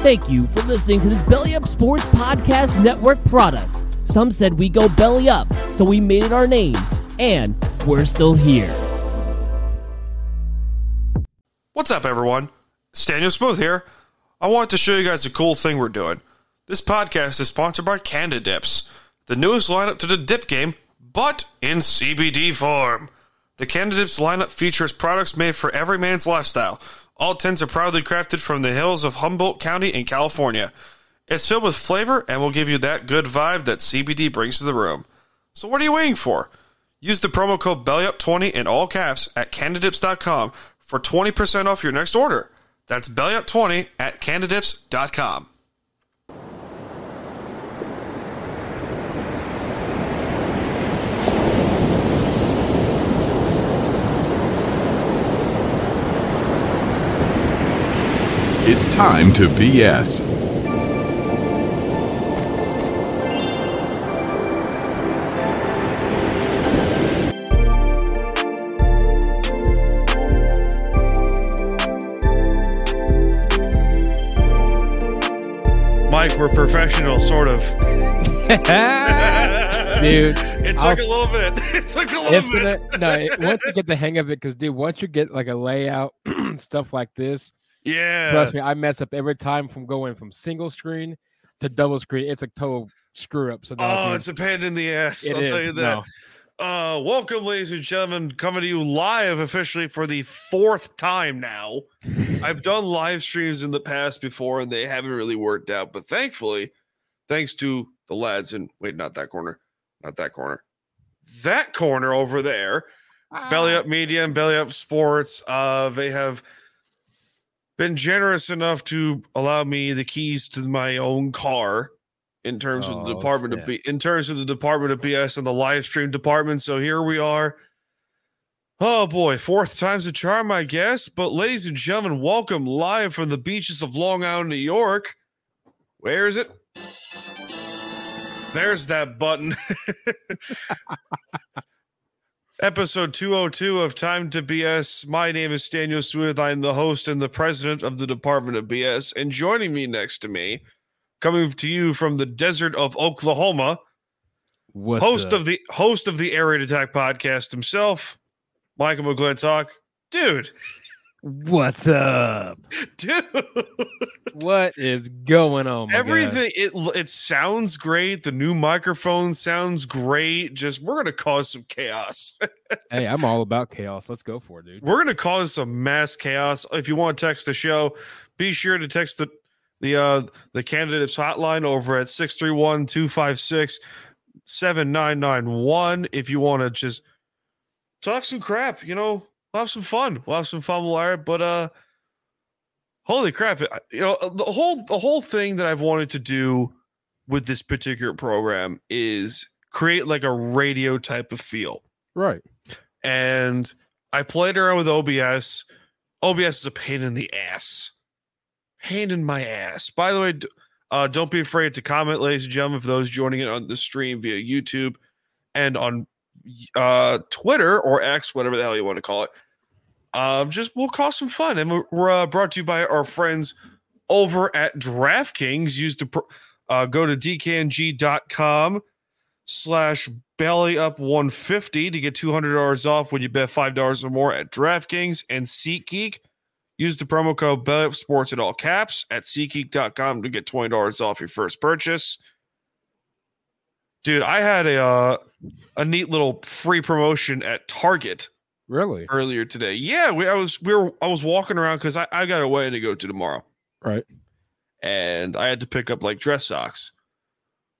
Thank you for listening to this Belly Up Sports Podcast Network product. Some said we go belly up, so we made it our name, and we're still here. What's up, everyone? Staniel Smooth here. I want to show you guys a cool thing we're doing. This podcast is sponsored by Candidips, the newest lineup to the dip game, but in CBD form. The Candidips lineup features products made for every man's lifestyle. All 10s are proudly crafted from the hills of Humboldt County in California. It's filled with flavor and will give you that good vibe that CBD brings to the room. So what are you waiting for? Use the promo code BELLYUP20 in all caps at Candidips.com for 20% off your next order. That's BELLYUP20 at Candidips.com. It's time to BS. Mike, we're professional, sort of. Dude, it took a little bit. Once you get the hang of it, because dude, once you get like a layout, stuff like this, yeah, trust me, I mess up every time from going from single screen to double screen. It's a total screw up. So it's a pain in the ass. I'll tell you that. No. Welcome, ladies and gentlemen, coming to you live officially for the fourth time now. I've done live streams in the past before, and they haven't really worked out. But thankfully, thanks to the lads and that corner over there, Belly Up Media and Belly Up Sports, they have been generous enough to allow me the keys to my own car in terms of the department of BS and the live stream department. So here we are. Oh boy, fourth time's a charm, I guess. But ladies and gentlemen, welcome live from the beaches of Long Island, New York. Where is it? There's that button. Episode 202 of Time to BS. My name is Staniel Smooth. I'm the host and the president of the Department of BS. And joining me next to me, coming to you from the desert of Oklahoma, host of the Air Raid Attack Podcast himself, Michael McClendon. Dude, what's up? Dude, what is going on? Everything, it sounds great. The new microphone sounds great. Just, we're gonna cause some chaos. Hey, I'm all about chaos. Let's go for it, dude. We're gonna cause some mass chaos. If you want to text the show, be sure to text the Candidips hotline over at 631-256-7991 if you want to just talk some crap, you know. We'll have some fun. But holy crap! You know, the whole thing that I've wanted to do with this particular program is create like a radio type of feel, right? And I played around with OBS. OBS is a pain in the ass. Pain in my ass. By the way, don't be afraid to comment, ladies and gentlemen, for those joining in on the stream via YouTube and on Twitter or X, whatever the hell you want to call it. We'll cause some fun, and we're brought to you by our friends over at DraftKings. Go to DKNG.com/BellyUp150 to get $200 off when you bet $5 or more at DraftKings and SeatGeek. Use the promo code BellyUpSports in all caps at SeatGeek.com to get $20 off your first purchase. Dude, I had a neat little free promotion at Target. Really? Earlier today, yeah. I was walking around because I got a wedding to go to tomorrow, right? And I had to pick up like dress socks.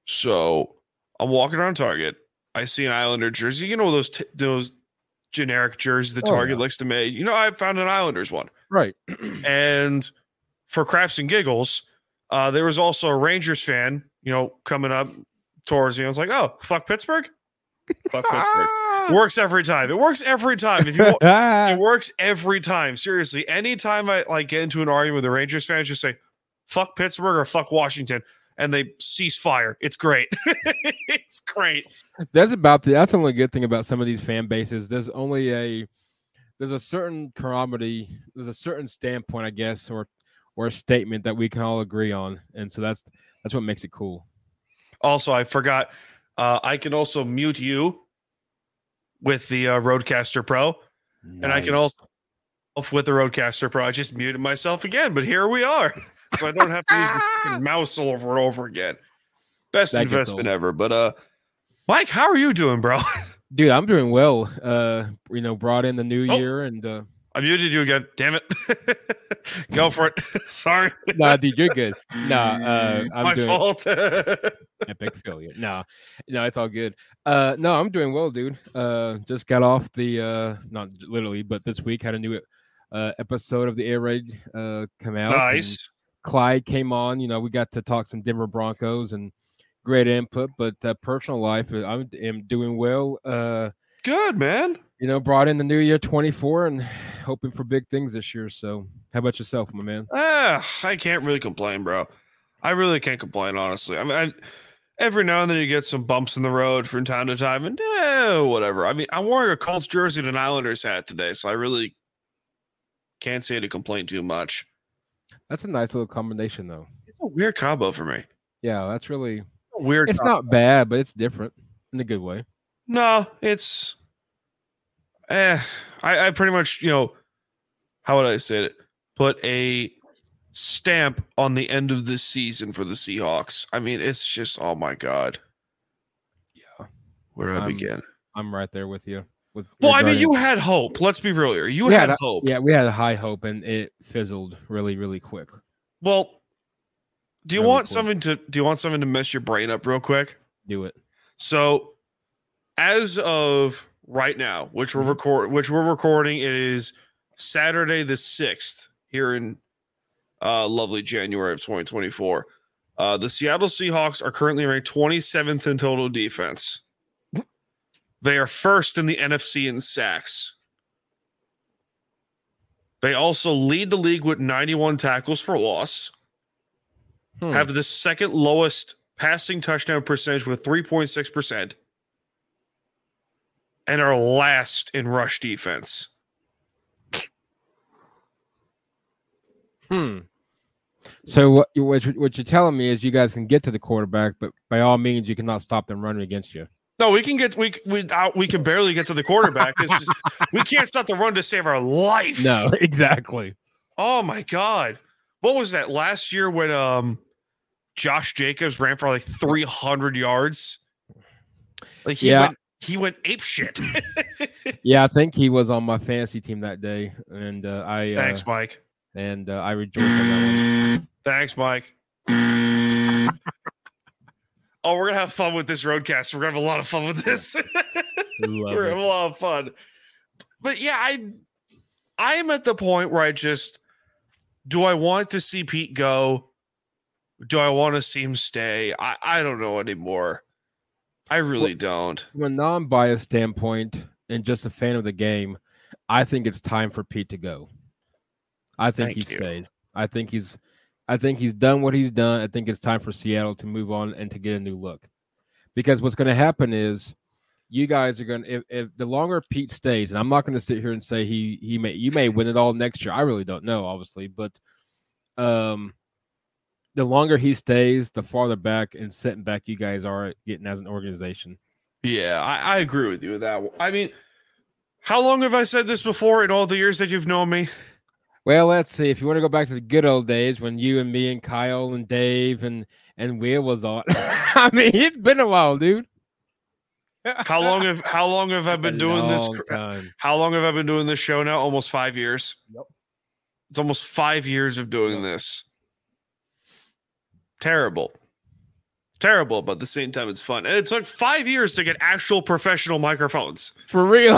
So I'm walking around Target. I see an Islander jersey. You know those generic jerseys that Target likes to make. You know, I found an Islanders one, right? And for craps and giggles, there was also a Rangers fan, you know, coming up towards me. I was like, oh, fuck Pittsburgh. Fuck Pittsburgh. It works every time. It works every time. Seriously, anytime I like get into an argument with a Rangers fan, just say fuck Pittsburgh or fuck Washington, and they cease fire. It's great. It's great. That's the only good thing about some of these fan bases. There's a certain comedy, there's a certain standpoint, I guess, or or a statement that we can all agree on. And so that's what makes it cool. Also, I forgot, I can also mute you with the Roadcaster Pro. Nice. And I can also with the Roadcaster Pro. I just muted myself again, but here we are. So I don't have to use the mouse over and over again. Best that investment ever. But Mike, how are you doing, bro? Dude, I'm doing well. You know, brought in the new year and I muted you again. Damn it. Go for it. Sorry. Nah, dude, you're good. Nah, I'm my doing... fault. Epic failure. Nah, no, it's all good. No, I'm doing well, dude. Just got off the not literally, but this week had a new episode of the Air Raid come out. Nice. Clyde came on. You know, we got to talk some Denver Broncos and great input. But personal life, I'm doing well. Good, man. You know, brought in the new year 24 and hoping for big things this year. So how about yourself, my man? I can't really complain, bro. I really can't complain, honestly. I mean, every now and then you get some bumps in the road from time to time and whatever. I mean, I'm wearing a Colts jersey and an Islanders hat today, so I really can't say to complain too much. That's a nice little combination, though. It's a weird combo for me. Yeah, that's really weird. It's not bad, but it's different in a good way. No, it's... I pretty much, you know, how would I say it? Put a stamp on the end of this season for the Seahawks. I mean, it's just, oh my God. Yeah. Where do I begin? I'm right there with you. I mean, you had hope. Let's be real here. You had hope. Yeah, we had a high hope and it fizzled really, really quick. Well, do you want something to mess your brain up real quick? Do it. So as of right now, which we're recording, it is Saturday the 6th here in lovely January of 2024. The Seattle Seahawks are currently ranked 27th in total defense. They are first in the NFC in sacks. They also lead the league with 91 tackles for loss. Have the second lowest passing touchdown percentage with 3.6%. And are last in rush defense. So what you're telling me is you guys can get to the quarterback, but by all means, you cannot stop them running against you. No, we can barely get to the quarterback. It's just, we can't stop the run to save our life. No, exactly. Oh my God, what was that last year when Josh Jacobs ran for like 300 yards? Like he went ape shit. Yeah, I think he was on my fantasy team that day, and I thanks, Mike. And I rejoiced on that one. Thanks, Mike. Oh, we're gonna have fun with this Roadcast. We're gonna have a lot of fun with this. We're gonna have a lot of fun. But yeah, I am at the point where I just do I want to see Pete go? Do I want to see him stay? I don't know anymore. I really don't. From a non-biased standpoint and just a fan of the game, I think it's time for Pete to go. I think he stayed. I think he's done what he's done. I think it's time for Seattle to move on and to get a new look. Because what's going to happen is you guys are going to if the longer Pete stays, and I'm not going to sit here and say you may win it all next year. I really don't know, obviously, but the longer he stays, the farther back and setting back you guys are getting as an organization. Yeah, I agree with you with that. I mean, how long have I said this before in all the years that you've known me? Well, let's see. If you want to go back to the good old days when you and me and Kyle and Dave and Will was on. I mean, it's been a while, dude. How long have I been doing this? Time. How long have I been doing this show now? Almost 5 years. Yep. It's almost 5 years of doing this. Terrible, but at the same time, it's fun. And it took 5 years to get actual professional microphones. For real.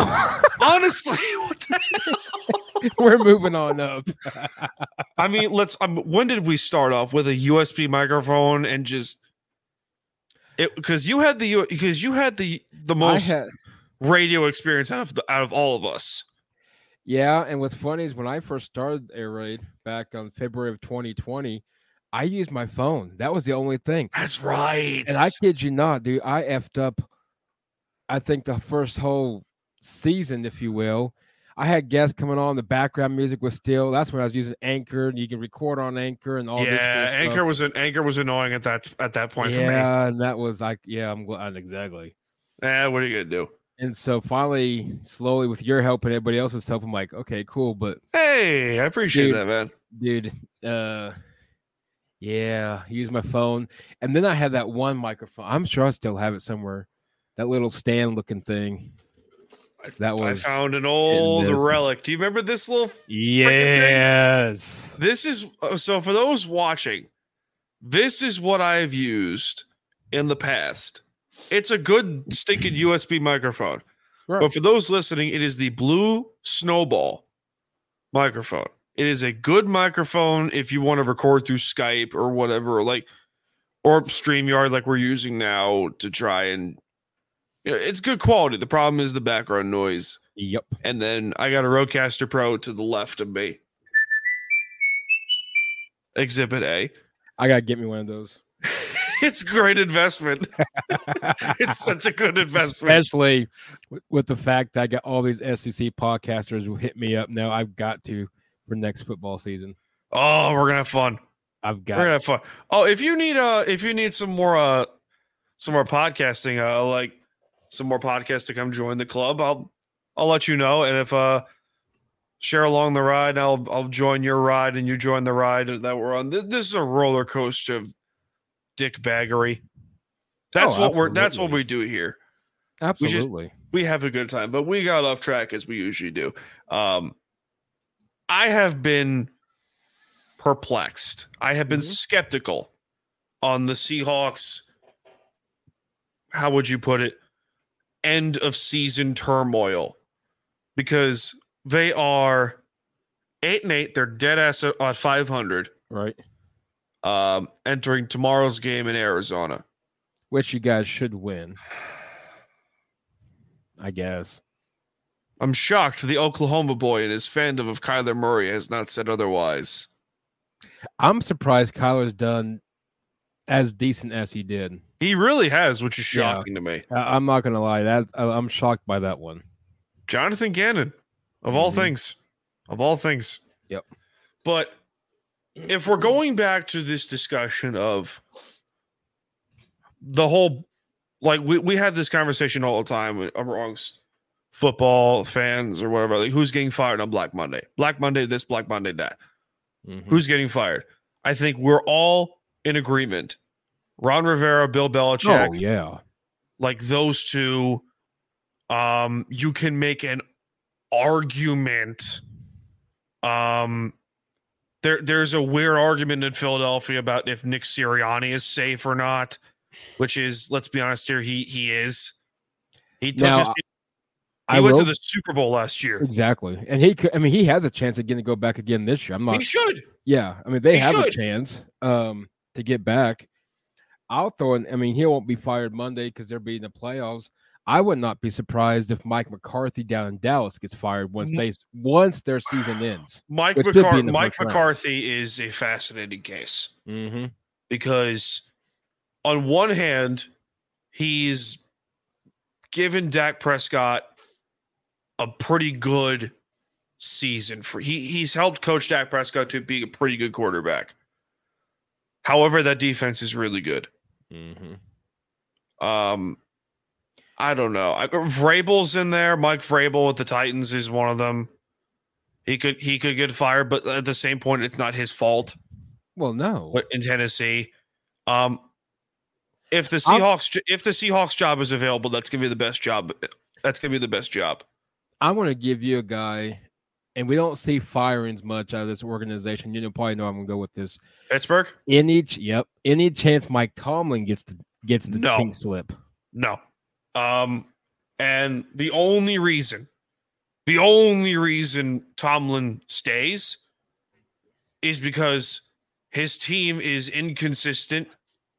Honestly, what the hell? We're moving on up. I mean, when did we start off with a USB microphone and just it because you had the most radio experience out of all of us. Yeah, and what's funny is when I first started Air Raid back on February of 2020, I used my phone. That was the only thing. That's right. And I kid you not, dude, I effed up, I think, the first whole season, if you will. I had guests coming on. The background music was still. That's when I was using Anchor, and you can record on Anchor and all. Yeah, this kind of stuff. Anchor was annoying at that point. For me. Yeah, and that was like, I'm glad, exactly. What are you gonna do? And so finally, slowly, with your help and everybody else's help, I'm like, okay, cool. But hey, I appreciate that, man. Dude, use my phone. And then I had that one microphone. I'm sure I still have it somewhere. That little stand-looking thing. I found an old relic. Do you remember this little? Yes. This is so. For those watching, this is what I've used in the past. It's a good stinking USB microphone. Right. But for those listening, it is the Blue Snowball microphone. It is a good microphone if you want to record through Skype or whatever, or StreamYard, like we're using now to try and. It's good quality. The problem is the background noise. Yep. And then I got a Roadcaster Pro to the left of me. Exhibit A. I got to get me one of those. It's great investment. It's such a good investment. Especially with the fact that I got all these SEC podcasters who hit me up now. I've got to for next football season. Oh, we're going to have fun. We're going to have fun. Oh, if you need some more podcasting, some more podcasts to come join the club. I'll let you know. And if share along the ride, I'll join your ride and you join the ride that we're on. This is a roller coaster of dickbaggery. That's what we do here. Absolutely. We have a good time, but we got off track as we usually do. I have been perplexed. I have been skeptical on the Seahawks. How would you put it? End of season turmoil, because they are 8-8. They're dead ass at 500. Right. Entering tomorrow's game in Arizona, which you guys should win. I guess. I'm shocked the Oklahoma boy and his fandom of Kyler Murray has not said otherwise. I'm surprised Kyler's done as decent as he did. He really has, which is shocking to me. I'm not going to lie. I'm shocked by that one. Jonathan Gannon, of all things. Of all things. Yep. But if we're going back to this discussion of the whole... we have this conversation all the time amongst football fans or whatever. Like, who's getting fired on Black Monday? Black Monday this, Black Monday that. Mm-hmm. Who's getting fired? I think we're all in agreement. Ron Rivera, Bill Belichick. Oh, yeah. Those two, you can make an argument. There's a weird argument in Philadelphia about if Nick Sirianni is safe or not, which is, let's be honest here, he is. He went to the Super Bowl last year. Exactly. And he has a chance again to go back again this year. He should. Yeah. They have a chance to get back. I'll throw in, he won't be fired Monday because they'll be in the playoffs. I would not be surprised if Mike McCarthy down in Dallas gets fired once their season ends. Mike McCarthy is a fascinating case because on one hand, he's given Dak Prescott a pretty good season. He's helped coach Dak Prescott to be a pretty good quarterback. However, that defense is really good. I don't know. Vrabel's in there. Mike Vrabel with the Titans is one of them. He could get fired, but at the same point, it's not his fault. Well, no. In Tennessee, if the Seahawks job is available, that's gonna be the best job. That's gonna be the best job. I want to give you a guy, and we don't see firings much out of this organization. You probably know I'm gonna go with this. Pittsburgh. Any chance Mike Tomlin gets the pink slip? No. And the only reason Tomlin stays is because his team is inconsistent,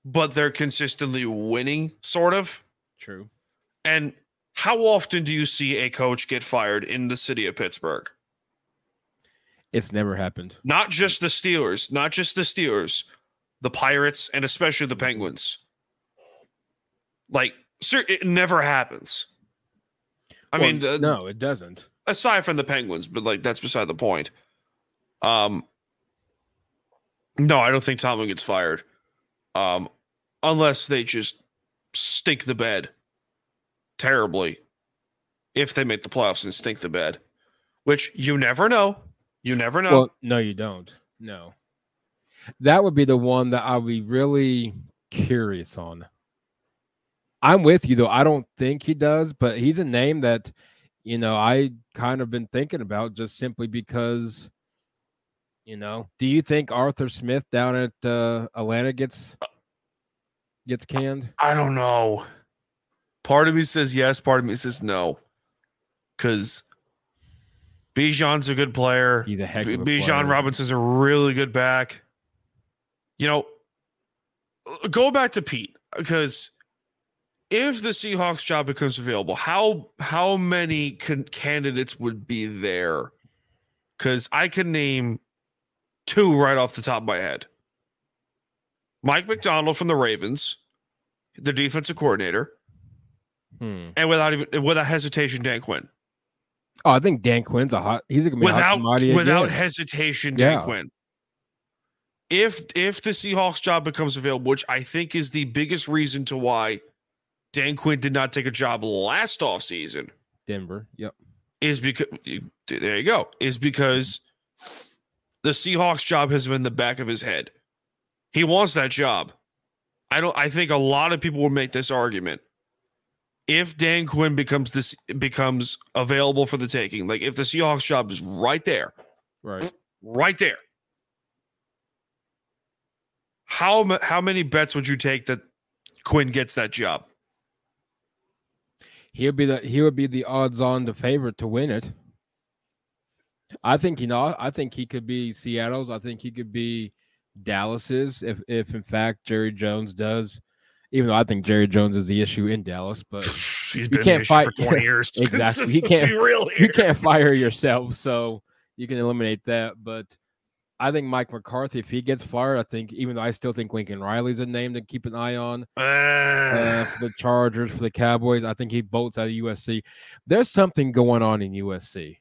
but they're consistently winning, sort of. True. And how often do you see a coach get fired in the city of Pittsburgh? It's never happened. Not just the Steelers, the Pirates, and especially the Penguins. It never happens. It doesn't. aside from the Penguins, but like that's beside the point. No, I don't think Tomlin gets fired. Unless they just stink the bed terribly. If they make the playoffs and stink the bed, which you never know. You never know. Well, no, you don't. No. That would be the one that I'll be really curious on. I'm with you, though. I don't think he does, but he's a name that, you know, I kind of been thinking about just simply because, you know, do you think Arthur Smith down at Atlanta gets canned? I don't know. Part of me says yes. Part of me says no. Because Bijan's a good player. He's a heck of a player. Bijan Robinson's a really good back. You know, go back to Pete, because if the Seahawks job becomes available, how many candidates would be there? Because I can name two right off the top of my head. Mike McDonald from the Ravens, the defensive coordinator, and without hesitation, Dan Quinn. Oh, I think Dan Quinn's Quinn. If the Seahawks job becomes available, which I think is the biggest reason to why Dan Quinn did not take a job last offseason. Denver, yep. Is because the Seahawks job has been in the back of his head. He wants that job. I think a lot of people will make this argument. If Dan Quinn becomes available for the taking, like if the Seahawks job is right there, right there, how many bets would you take that Quinn gets that job? He would be the odds-on the favorite to win it. I think he could be Seattle's. I think he could be Dallas's. If in fact Jerry Jones does. Even though I think Jerry Jones is the issue in Dallas, but he's been an issue for 20 years. Exactly. You can't fire yourself, so you can eliminate that. But I think Mike McCarthy, if he gets fired, I still think Lincoln Riley's a name to keep an eye on. For the Chargers, for the Cowboys, I think he bolts out of USC. There's something going on in USC.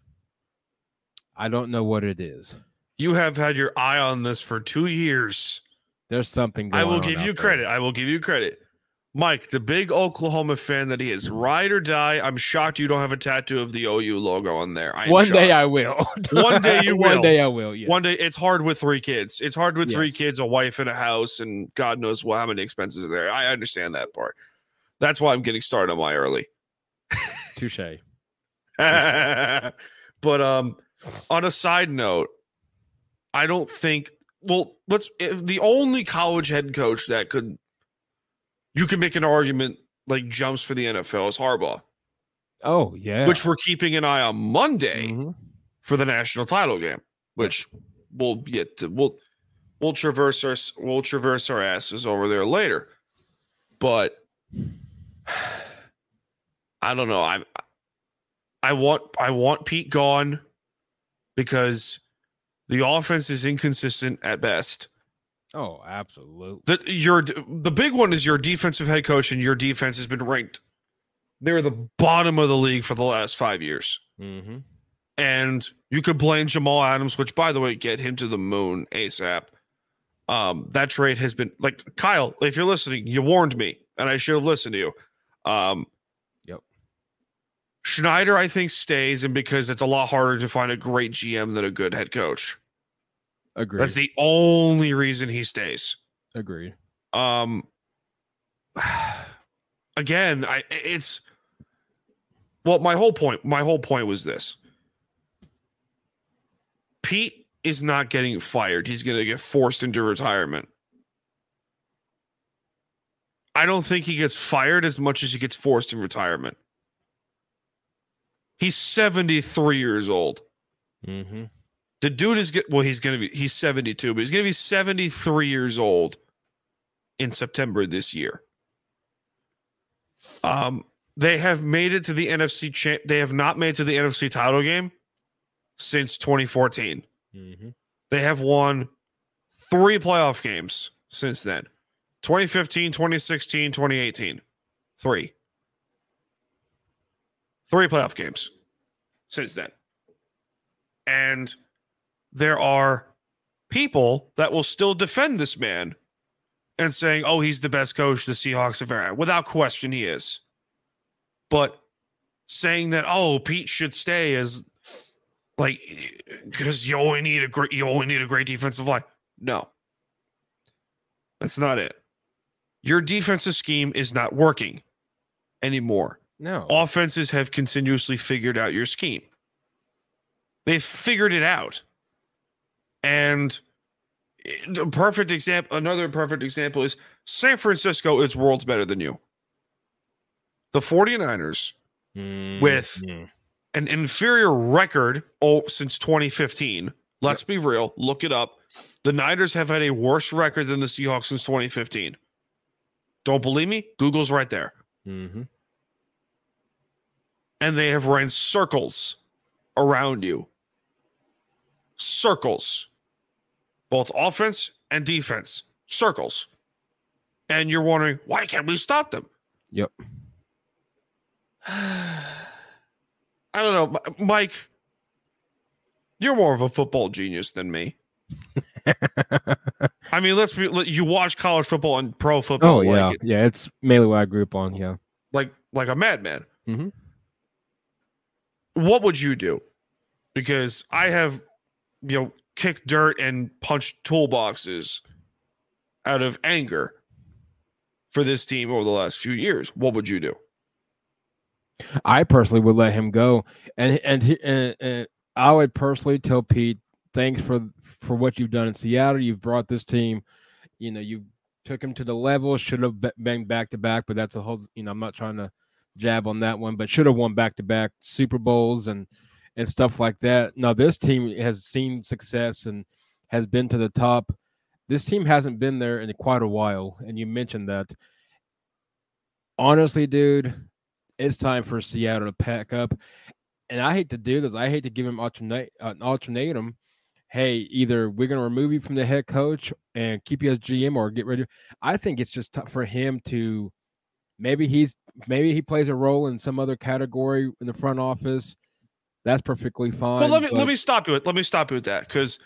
I don't know what it is. You have had your eye on this for 2 years. There's something going on. I will give you credit. Mike, the big Oklahoma fan that he is, ride or die. I'm shocked you don't have a tattoo of the OU logo on there. One day I will. One day you will. One day I will, yeah. One day, it's hard with three kids. It's hard with three kids, a wife, and a house, and God knows how many expenses are there. I understand that part. That's why I'm getting started on my early. Touché. But on a side note, I don't think – well, if the only college head coach that you can make an argument like jumps for the NFL is Harbaugh. Oh, yeah. Which we're keeping an eye on Monday for the national title game, which we'll get to. We'll traverse our asses over there later. But I don't know. I want Pete gone because the offense is inconsistent at best. Oh, absolutely. The big one is your defensive head coach, and your defense has been ranked. They're the bottom of the league for the last 5 years. Mm-hmm. And you could blame Jamal Adams, which, by the way, get him to the moon ASAP. That trade has been like, Kyle, if you're listening, you warned me, and I should have listened to you. Schneider, I think, stays, and because it's a lot harder to find a great GM than a good head coach. Agreed. That's the only reason he stays. Agreed. Again, my whole point was this. Pete is not getting fired. He's going to get forced into retirement. I don't think he gets fired as much as he gets forced in retirement. He's 73 years old. Mm-hmm. The dude is good. Well, he's 72, but he's going to be 73 years old in September this year. They have made it to the NFC. They have not made it to the NFC title game since 2014. Mm-hmm. They have won 3 playoff games since then. 2015, 2016, 2018. 3 playoff games. since then. And there are people that will still defend this man and saying, oh, he's the best coach the Seahawks have ever had. Without question, he is. But saying that, oh, Pete should stay is like, because you only need a great defensive line. No, that's not it. Your defensive scheme is not working anymore. No. Offenses have continuously figured out your scheme. They've figured it out. And another perfect example is San Francisco is worlds better than you. The 49ers with an inferior record since 2015. Let's be real. Look it up. The Niners have had a worse record than the Seahawks since 2015. Don't believe me? Google's right there. Mm-hmm. And they have run circles around you. Circles. Both offense and defense. Circles. And you're wondering, why can't we stop them? Yep. I don't know. Mike, you're more of a football genius than me. I mean, you watch college football and pro football. Oh, yeah. Yeah, it's mainly what I grew up on, yeah. Like a madman. Mm-hmm. What would you do? Because I have, kicked dirt and punched toolboxes out of anger for this team over the last few years. What would you do? I personally would let him go. And I would personally tell Pete, thanks for what you've done in Seattle. You've brought this team, you took him to the level, should have been back to back, but that's a whole, I'm not trying to jab on that one, but should have won back to back Super Bowls and stuff like that. Now this team has seen success and has been to the top. This team hasn't been there in quite a while. And you mentioned that. Honestly, dude, it's time for Seattle to pack up. And I hate to do this. I hate to give him an ultimatum. Hey, either we're going to remove you from the head coach and keep you as GM or get rid of you. I think it's just tough for him to maybe he plays a role in some other category in the front office. That's perfectly fine. Well, let me stop you with that because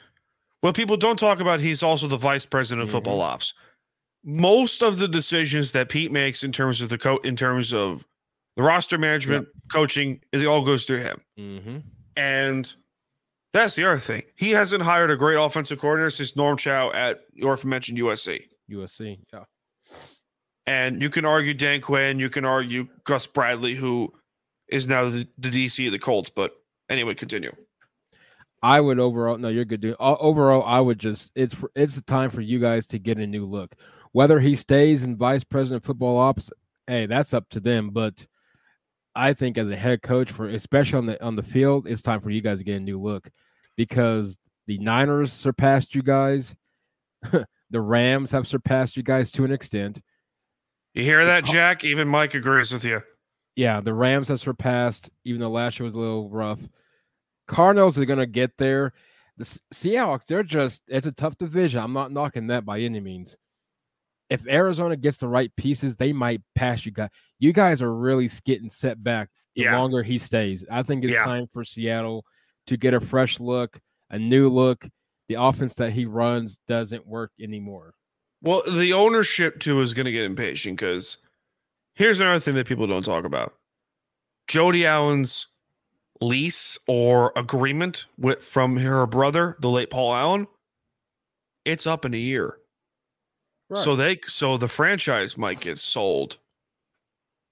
when people don't talk about, he's also the vice president of football ops. Most of the decisions that Pete makes in terms of the roster management, coaching, it all goes through him. Mm-hmm. And that's the other thing. He hasn't hired a great offensive coordinator since Norm Chow at your aforementioned USC. USC, yeah. And you can argue Dan Quinn, you can argue Gus Bradley, who is now the DC of the Colts. But anyway, continue. I would overall, no, you're good, dude. Overall, I would just, it's the time for you guys to get a new look. Whether he stays in vice president of football ops, hey, that's up to them. But I think as a head coach, especially on the field, it's time for you guys to get a new look because the Niners surpassed you guys. The Rams have surpassed you guys to an extent. You hear that, Jack? Even Mike agrees with you. Yeah, the Rams have surpassed, even though last year was a little rough. Cardinals are going to get there. The Seahawks, it's a tough division. I'm not knocking that by any means. If Arizona gets the right pieces, they might pass you guys. You guys are really getting set back the longer he stays. I think it's time for Seattle to get a fresh look, a new look. The offense that he runs doesn't work anymore. Well, the ownership, too, is going to get impatient because here's another thing that people don't talk about. Jody Allen's lease or agreement from her brother, the late Paul Allen, it's up in a year. Right. So the franchise might get sold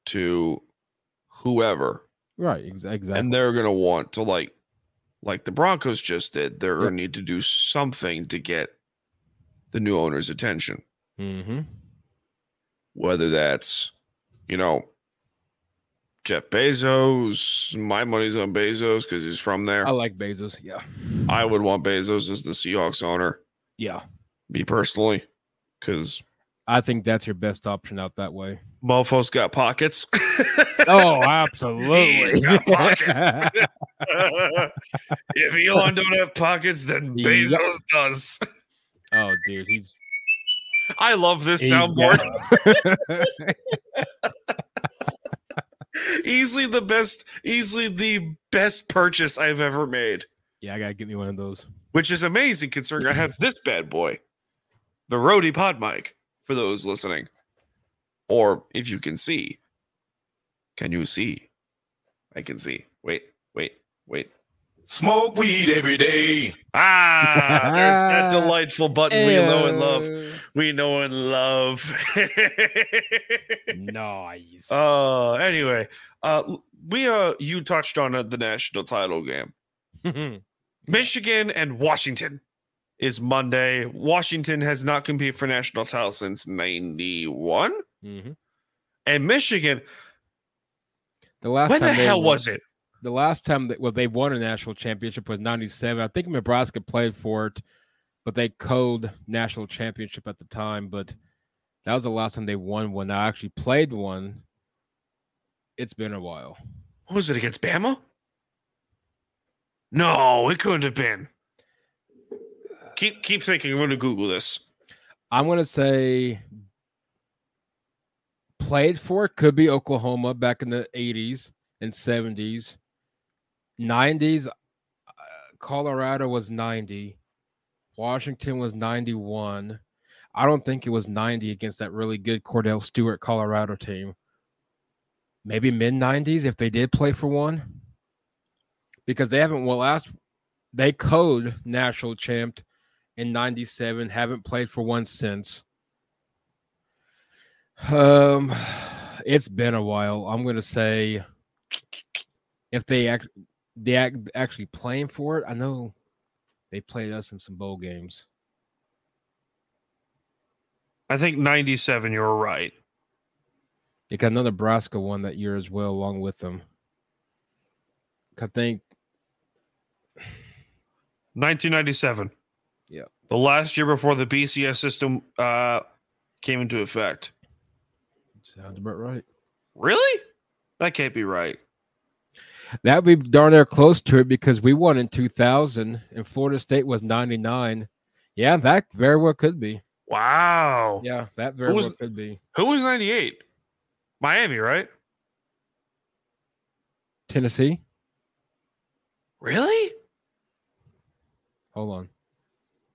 to whoever. Right, exactly. And they're going to want to, like the Broncos just did, they're going to need to do something to get the new owner's attention. Mm-hmm. Whether that's, Jeff Bezos, my money's on Bezos because he's from there. I like Bezos, yeah. I would want Bezos as the Seahawks owner. Yeah. Me personally. Because I think that's your best option out that way. Mofo's got pockets. Oh, absolutely. He's got pockets. If Elon don't have pockets, then Bezos does. Oh, dude. I love this soundboard. easily the best purchase I've ever made. Yeah, I gotta get me one of those. Which is amazing considering I have this bad boy, the Rode Pod Mic, for those listening. Or if you can see. Can you see? I can see. Wait. Smoke weed every day. Ah, there's that delightful button we know and love. Nice. Anyway, you touched on the national title game. Michigan and Washington is Monday. Washington has not competed for national title since 91. Mm-hmm. And Michigan, when the hell was it? The last time that they won a national championship was 97. I think Nebraska played for it, but they called national championship at the time. But that was the last time they won one. I actually played one. It's been a while. What was it, against Bama? No, it couldn't have been. Keep thinking. I'm going to Google this. I'm going to say played for it could be Oklahoma back in the 80s and 70s. 90s, Colorado was 90. Washington was 91. I don't think it was 90 against that really good Cordell Stewart Colorado team. Maybe mid-90s if they did play for one. Because they haven't, they code national champ in 97, haven't played for one since. It's been a while. I'm going to say if they actually playing for it. I know they played us in some bowl games. I think 97, you're right. They got another Nebraska one that year as well, along with them. I think 1997. Yeah. The last year before the BCS system came into effect. Sounds about right. Really? That can't be right. That would be darn near close to it because we won in 2000 and Florida State was 99. Yeah, that very well could be. Wow. Yeah, that very well could be. Who was 98? Miami, right? Tennessee. Really? Hold on.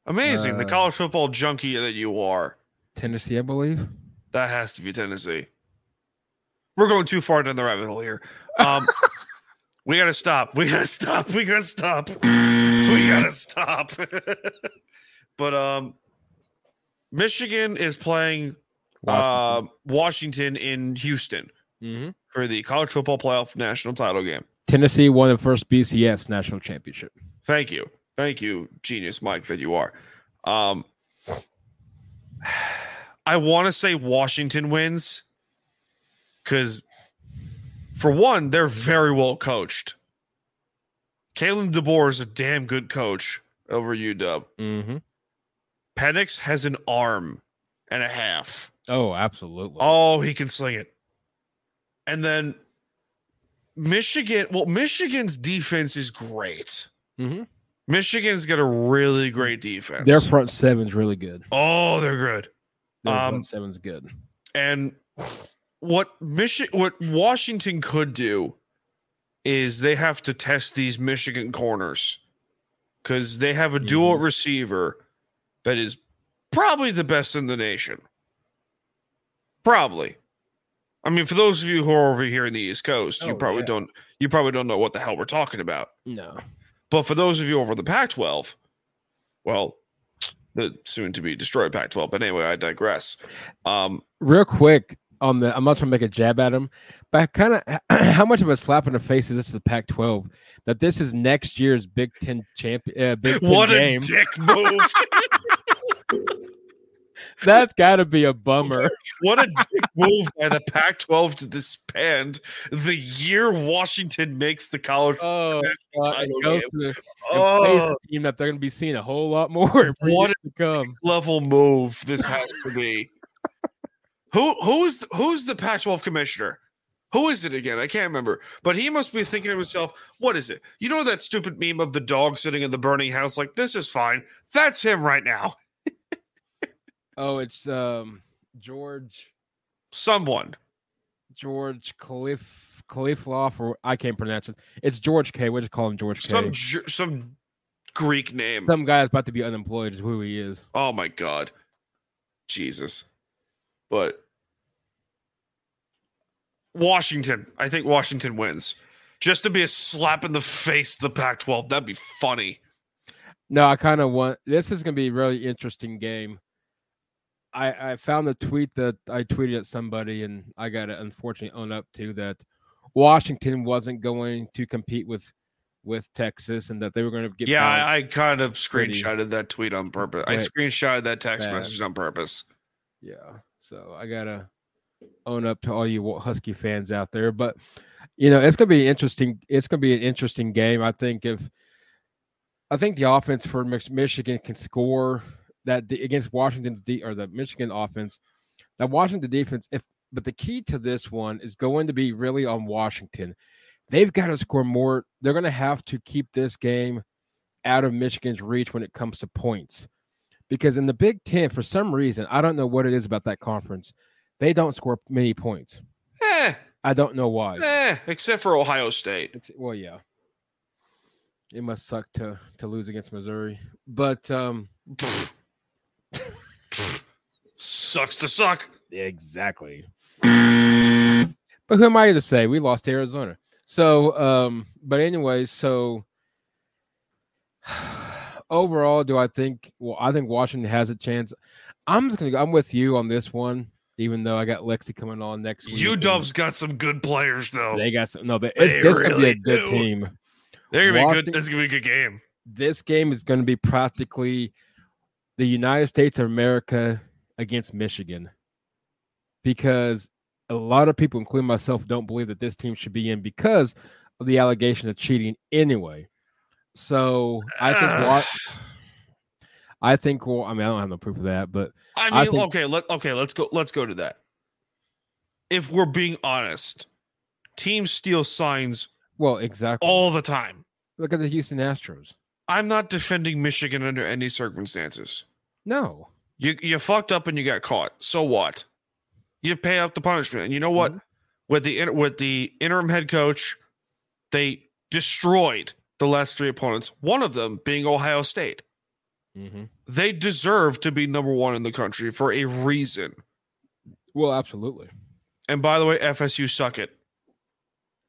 Amazing. The college football junkie that you are. Tennessee, I believe. That has to be Tennessee. We're going too far down the rabbit hole here. We got to stop. But Michigan is playing Washington in Houston for the college football playoff national title game. Tennessee won the first BCS national championship. Thank you, genius Mike that you are. I want to say Washington wins because, for one, they're very well coached. Kalen DeBoer is a damn good coach over UW. Mm-hmm. Penix has an arm and a half. Oh, absolutely. Oh, he can sling it. And then Michigan's defense is great. Mm-hmm. Michigan's got a really great defense. Their front seven's really good. Oh, they're good. Their front seven's good. And what Washington could do is they have to test these Michigan corners because they have a dual receiver that is probably the best in the nation. Probably. I mean, for those of you who are over here in the East Coast, you probably don't know what the hell we're talking about. No. But for those of you over the Pac-12, well, the soon-to-be destroyed Pac-12. But anyway, I digress. Real quick, I'm not trying to make a jab at him, but kind of how much of a slap in the face is this to the Pac-12 that this is next year's Big Ten champion? What a dick move! That's got to be a bummer. What a dick move by the Pac-12 to disband the year Washington makes the college title game. The team that they're going to be seeing a whole lot more. What a level move this has to be. Who's the Pac-12 commissioner? Who is it again? I can't remember. But he must be thinking to himself, what is it? You know that stupid meme of the dog sitting in the burning house like, this is fine. That's him right now. Oh, it's George. Someone. George Kalifloff, or I can't pronounce it. It's George K. We'll just call him George K. Some Greek name. Some guy that's about to be unemployed is who he is. Oh my God, Jesus! But Washington, I think Washington wins. Just to be a slap in the face to the Pac-12, that'd be funny. No, I kind of want. This is going to be a really interesting game. I found a tweet that I tweeted at somebody, and I got to unfortunately own up to that Washington wasn't going to compete with Texas and that they were going to get. Yeah, I kind of screenshotted that tweet on purpose. Right. I screenshotted that text message on purpose. Yeah, so I got to own up to all you Husky fans out there. But, you know, it's going to be interesting. It's going to be an interesting game. I think the offense for Michigan can score that against Washington's or the Michigan offense, that Washington defense. But the key to this one is going to be really on Washington. They've got to score more. They're going to have to keep this game out of Michigan's reach when it comes to points, because in the Big Ten, for some reason, I don't know what it is about that conference, they don't score many points. I don't know why. Except for Ohio State. Well, yeah. It must suck to lose against Missouri, but sucks to suck. Exactly. But who am I to say? We lost to Arizona. So, but anyway, so overall, I think Washington has a chance. I'm with you on this one, even though I got Lexi coming on next week. U-Dub's got some good players, though. They got some. No, but this really going to be a good team. They're gonna be good. This is gonna be a good game. This game is gonna be practically the United States of America against Michigan, because a lot of people, including myself, don't believe that this team should be in because of the allegation of cheating. Anyway, so I think I don't have no proof of that, but I mean, let's go to that. If we're being honest, teams steal signs. Well, exactly. All the time. Look at the Houston Astros. I'm not defending Michigan under any circumstances. No. You fucked up and you got caught. So what? You pay up the punishment. And you know what? Mm-hmm. With the interim head coach, they destroyed the last three opponents, one of them being Ohio State. Mm-hmm. They deserve to be number one in the country for a reason. Well, absolutely. And by the way, FSU suck it.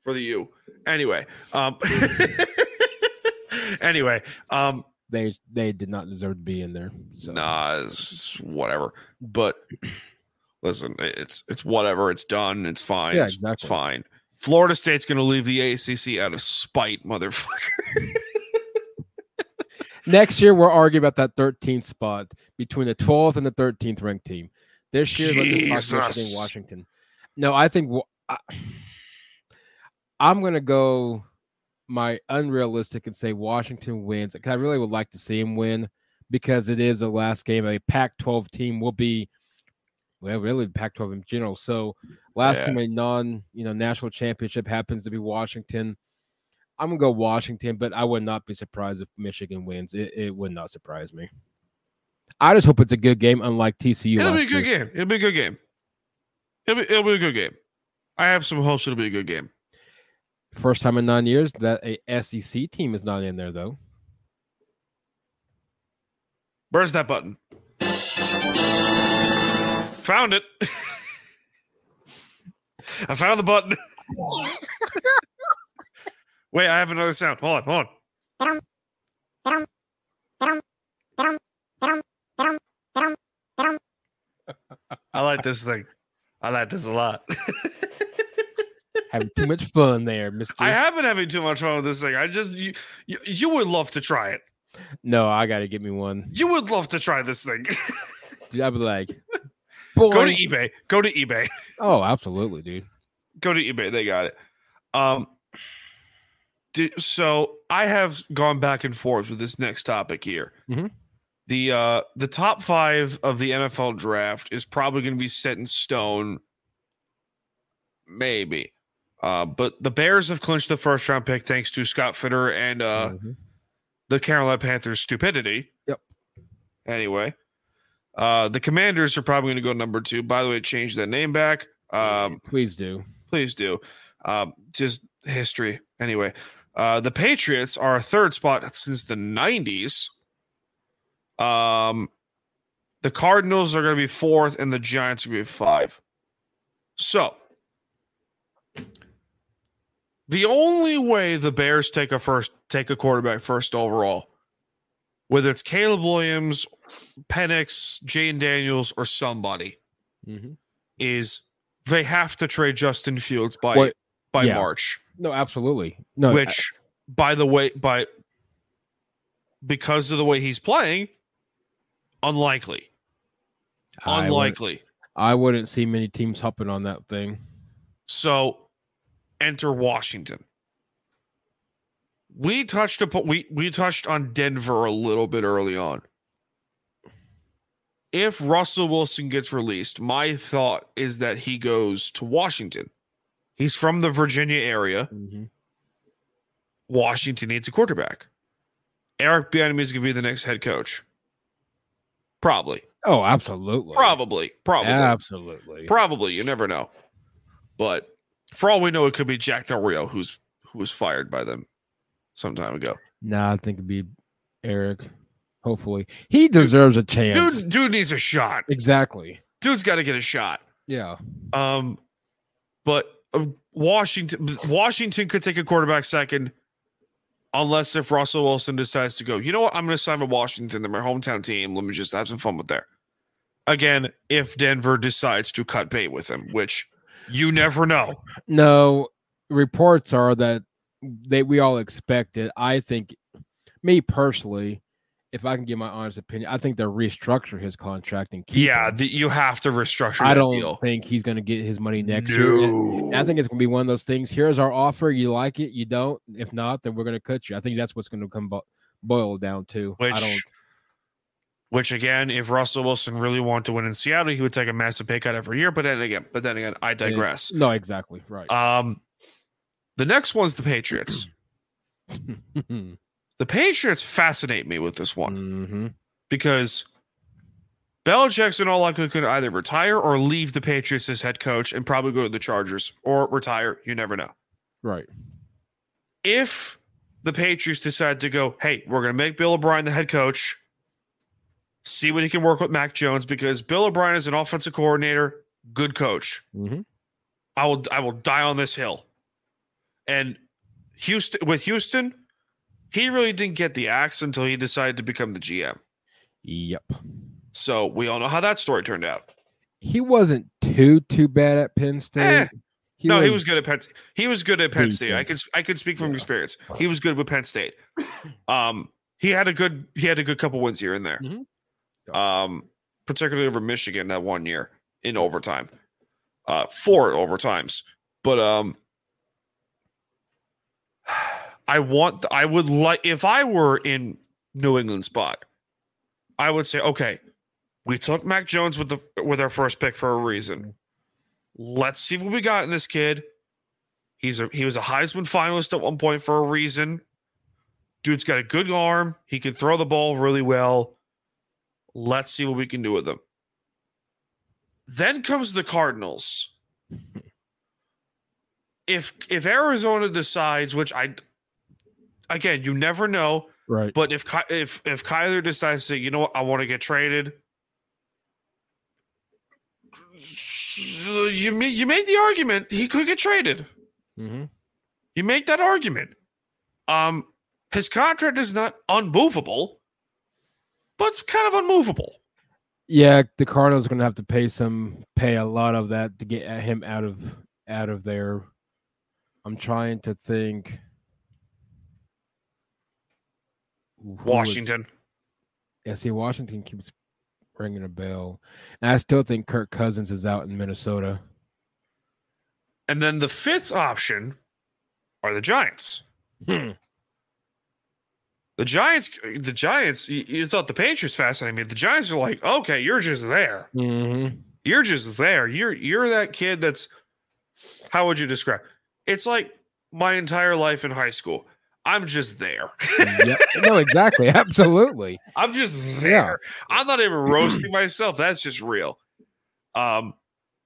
For the U. Anyway. They did not deserve to be in there. So. Nah, it's whatever. But listen, it's whatever. It's done. It's fine. Yeah, exactly. It's fine. Florida State's going to leave the ACC out of spite, motherfucker. Next year, we'll argue about that 13th spot between the 12th and the 13th ranked team. This year, let's talk Michigan, Washington. No, I think... I'm going to go my unrealistic and say Washington wins. I really would like to see him win because it is the last game. A Pac-12 team will be, well, really Pac-12 in general. So last time a national championship happens to be Washington. I'm going to go Washington, but I would not be surprised if Michigan wins. It would not surprise me. I just hope it's a good game, unlike TCU. It'll be a good game. It'll be a good game. It'll be a good game. I have some hopes it'll be a good game. First time in 9 years that a SEC team is not in there, though. Where's that button? Found it. I found the button. Wait, I have another sound. Hold on. I like this thing. I like this a lot. Having too much fun there, Mr. I have been having too much fun with this thing. I just you would love to try it. No, I gotta get me one. You would love to try this thing. Dude, I'd be like, boy. Go to eBay. Oh, absolutely, dude. Go to eBay. They got it. So I have gone back and forth with this next topic here. Mm-hmm. The top five of the NFL draft is probably going to be set in stone. Maybe. But the Bears have clinched the first round pick thanks to Scott Fitter and the Carolina Panthers' stupidity. Yep. Anyway, the Commanders are probably going to go number 2. By the way, change that name back. Please do. Just history. Anyway, the Patriots are a third spot since the 90s. The Cardinals are going to be fourth, and the Giants are going to be five. So, the only way the Bears take a quarterback first overall, whether it's Caleb Williams, Penix, Jayden Daniels, or somebody, is they have to trade Justin Fields by March. No, absolutely. No, which, by the way, because of the way he's playing, unlikely. I wouldn't see many teams hopping on that thing. So, enter Washington. We touched on Denver a little bit early on. If Russell Wilson gets released, my thought is that he goes to Washington. He's from the Virginia area. Mm-hmm. Washington needs a quarterback. Eric Bieniemy is going to be the next head coach. Probably. Oh, absolutely. Probably. Absolutely. Probably. You never know. But for all we know, it could be Jack Del Rio, who was fired by them some time ago. Nah, I think it'd be Eric. Hopefully. He deserves a chance. Dude needs a shot. Exactly. Dude's got to get a shot. Yeah. But Washington could take a quarterback second, unless if Russell Wilson decides to go, you know what, I'm going to sign with Washington. They're my hometown team. Let me just have some fun with there. Again, if Denver decides to cut bait with him, which you never know. No, reports are that we all expect it. I think, me personally, if I can give my honest opinion, I think they'll restructure his contract and keep him. You have to restructure. I don't think he's going to get his money next year. And I think it's going to be one of those things. Here's our offer. You like it? You don't? If not, then we're going to cut you. I think that's what's going to boil down to. Which again, if Russell Wilson really wanted to win in Seattle, he would take a massive pay cut every year. But then again, I digress. No, exactly right. The next one's the Patriots. The Patriots fascinate me with this one because Belichick's in all likelihood could either retire or leave the Patriots as head coach and probably go to the Chargers or retire. You never know. Right. If the Patriots decide to go, hey, we're going to make Bill O'Brien the head coach, see what he can work with Mac Jones, because Bill O'Brien is an offensive coordinator, good coach. I will die on this hill. And Houston, he really didn't get the axe until he decided to become the GM. Yep. So we all know how that story turned out. He wasn't too bad at Penn State. He was good at Penn State. He was good at Penn State. I could speak from experience. He was good with Penn State. He had a good couple wins here and there. Particularly over Michigan that one year in overtime. 4 overtimes. But if I were in New England's spot, I would say, okay, we took Mac Jones with our first pick for a reason. Let's see what we got in this kid. He was a Heisman finalist at one point for a reason. Dude's got a good arm. He can throw the ball really well. Let's see what we can do with him. Then comes the Cardinals. If Arizona decides, which again, you never know, right? But if Kyler decides to, you know what, I want to get traded, you made the argument he could get traded. You make that argument. His contract is not unmovable, but it's kind of unmovable. Yeah, the Cardinals are going to have to pay a lot of that to get him out of there. I'm trying to think. Washington. Yeah, see, Washington keeps ringing a bell. And I still think Kirk Cousins is out in Minnesota. And then the fifth option are the Giants. The Giants, you thought the Patriots fascinated me. The Giants are like, okay, you're just there. You're just there. You're that kid that's, how would you describe? It's like my entire life in high school. I'm just there. Yep. No, exactly. Absolutely. I'm just there. Yeah. I'm not even roasting myself. That's just real.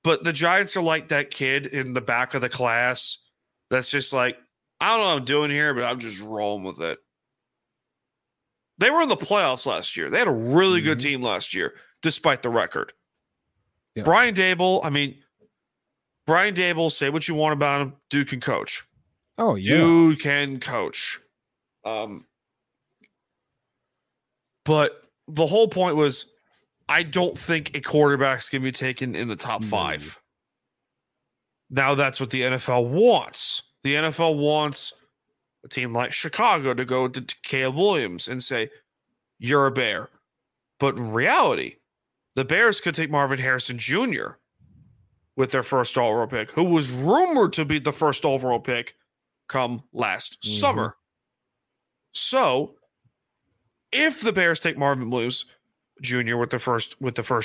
But the Giants are like that kid in the back of the class that's just like, I don't know what I'm doing here, but I'm just rolling with it. They were in the playoffs last year. They had a really good team last year, despite the record. Yeah. Brian Daboll, say what you want about him. Dude can coach. Oh, yeah. Dude can coach. But the whole point was, I don't think a quarterback's going to be taken in the top five. Now that's what the NFL wants. The NFL wants a team like Chicago to go to Caleb Williams and say, you're a Bear. But in reality, the Bears could take Marvin Harrison Jr. with their first overall pick, who was rumored to be the first overall pick come last summer. So if the Bears take Marvin Williams Jr. with the first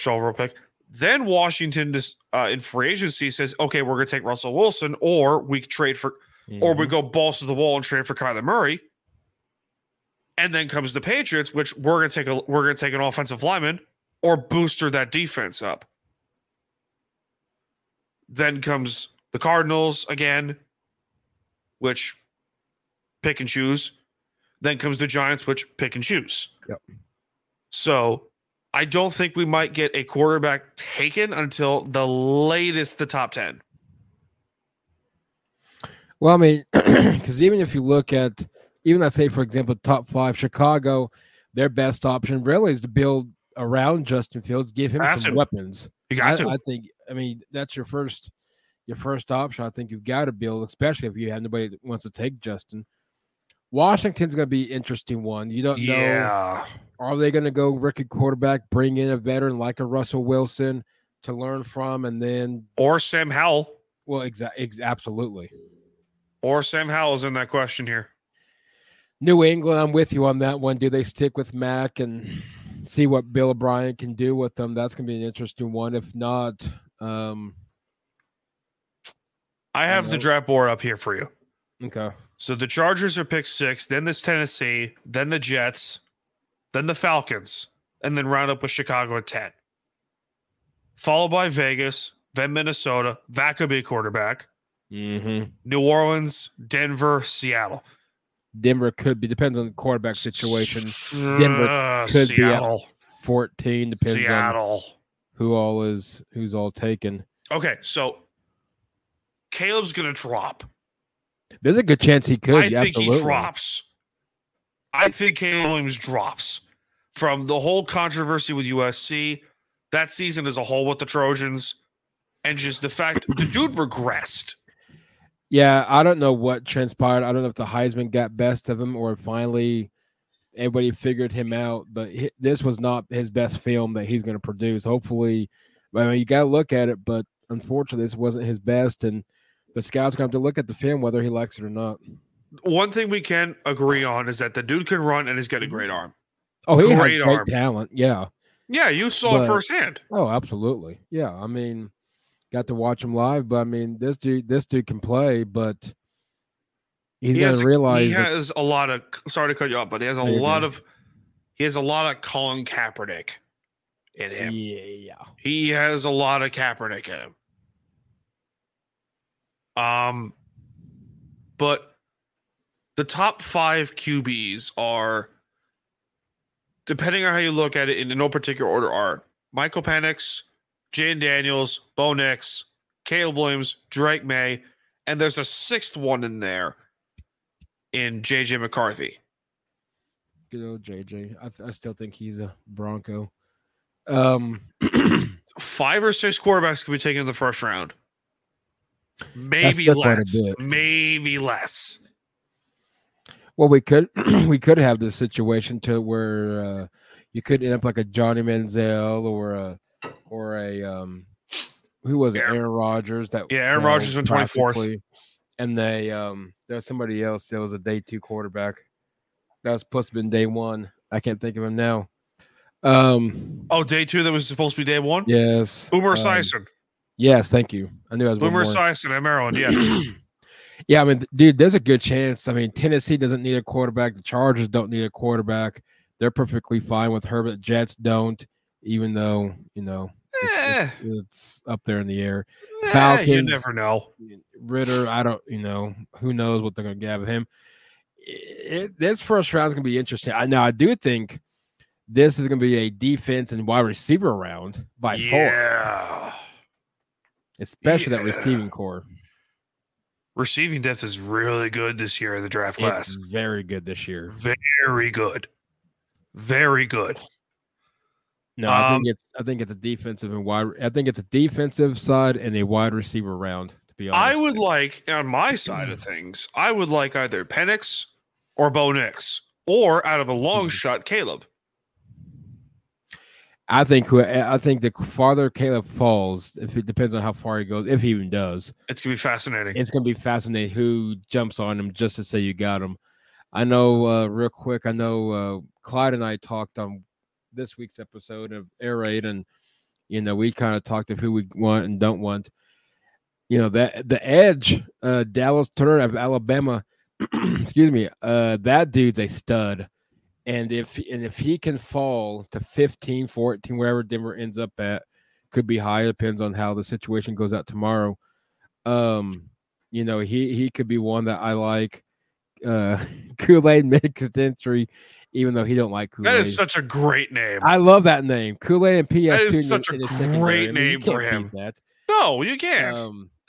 overall pick, then Washington in free agency says, okay, we're going to take Russell Wilson, or we trade for, or we go balls to the wall and trade for Kyler Murray. And then comes the Patriots, which we're going to take an offensive lineman or booster that defense up. Then comes the Cardinals again, which pick and choose. Then comes the Giants, which pick and choose. Yep. So I don't think we might get a quarterback taken until the latest, the top 10. Well, I mean, because even if you look at, even let's say, for example, top five, Chicago, their best option really is to build around Justin Fields, give him some weapons. You got to. I think, I mean, that's your first option. I think you've got to build, especially if you have nobody that wants to take Justin. Washington's going to be an interesting one. You don't know. Are they going to go rookie quarterback, bring in a veteran like a Russell Wilson to learn from, and then or Sam Howell? Well, absolutely. Or Sam Howell is in that question here. New England, I'm with you on that one. Do they stick with Mac and see what Bill O'Brien can do with them? That's going to be an interesting one. If not, I have the draft board up here for you. Okay. So the Chargers are pick 6, then this Tennessee, then the Jets, then the Falcons, and then round up with Chicago at 10. Followed by Vegas, then Minnesota. That could be a quarterback. New Orleans, Denver, Seattle. Denver could be, depends on the quarterback situation. Denver could Seattle. Be at 14, depends Seattle. On who's all taken. Okay, so Caleb's going to drop. There's a good chance he could. I think he drops. I think Caleb Williams drops from the whole controversy with USC, that season as a whole with the Trojans, and just the fact the dude regressed. Yeah, I don't know what transpired. I don't know if the Heisman got best of him or finally everybody figured him out, but this was not his best film that he's going to produce. Hopefully, I mean, you got to look at it, but unfortunately, this wasn't his best, and the scouts going to have to look at the film, whether he likes it or not. One thing we can agree on is that the dude can run and he's got a great arm. Oh, he has great talent. Yeah. Yeah, you saw it firsthand. Oh, absolutely. Yeah, I mean, got to watch him live, but I mean, this dude can play, but he's going to realize he has a lot of. Sorry to cut you off, but he has a lot of Colin Kaepernick in him. Yeah, he has a lot of Kaepernick in him. But the top 5 QBs are, depending on how you look at it, in no particular order, are Michael Penix, Jane Daniels, Bo Nix, Caleb Williams, Drake May, and there's a 6th one in there in JJ McCarthy. Good old JJ. I still think he's a Bronco. 5 or 6 quarterbacks can be taken in the first round. Maybe less. Well, we could have this situation to where you could end up like a Johnny Manziel or a who was it? Aaron Rodgers. Aaron Rodgers went 24th, and they there was somebody else that was a day 2 quarterback that was supposed to be day 1. I can't think of him now. Day 2 that was supposed to be day 1. Yes, Boomer Esiason. Yes, thank you. I knew I was Boomer Esiason at Maryland, yeah. Yeah, I mean, dude, there's a good chance. I mean, Tennessee doesn't need a quarterback. The Chargers don't need a quarterback. They're perfectly fine with Herbert. Jets don't, even though, you know. It's up there in the air. Falcons, you never know. Ritter, who knows what they're going to get out of him. This first round is going to be interesting. I do think this is going to be a defense and wide receiver round by far. Especially that receiving core. Receiving depth is really good this year in the draft class. It's very good this year. Very good. No, I think it's a defensive and wide. I think it's a defensive side and a wide receiver round. To be honest, I would like on my side of things. I would like either Penix or Bo Nix, or out of a long shot, Caleb. I think the farther Caleb falls, if it depends on how far he goes, if he even does, it's gonna be fascinating. It's gonna be fascinating who jumps on him just to say you got him. I know, real quick. I know Clyde and I talked on this week's episode of Air Raid, and we kind of talked of who we want and don't want. That the edge, Dallas Turner of Alabama. Excuse me. That dude's a stud. And if he can fall to 15, 14, wherever Denver ends up at, could be high. Depends on how the situation goes out tomorrow. He could be one that I like. Kool Aid McEntire, even though he don't like Kool Aid. That is such a great name. I love that name, Kool Aid and PS. That is such a great name for him. No, you can't.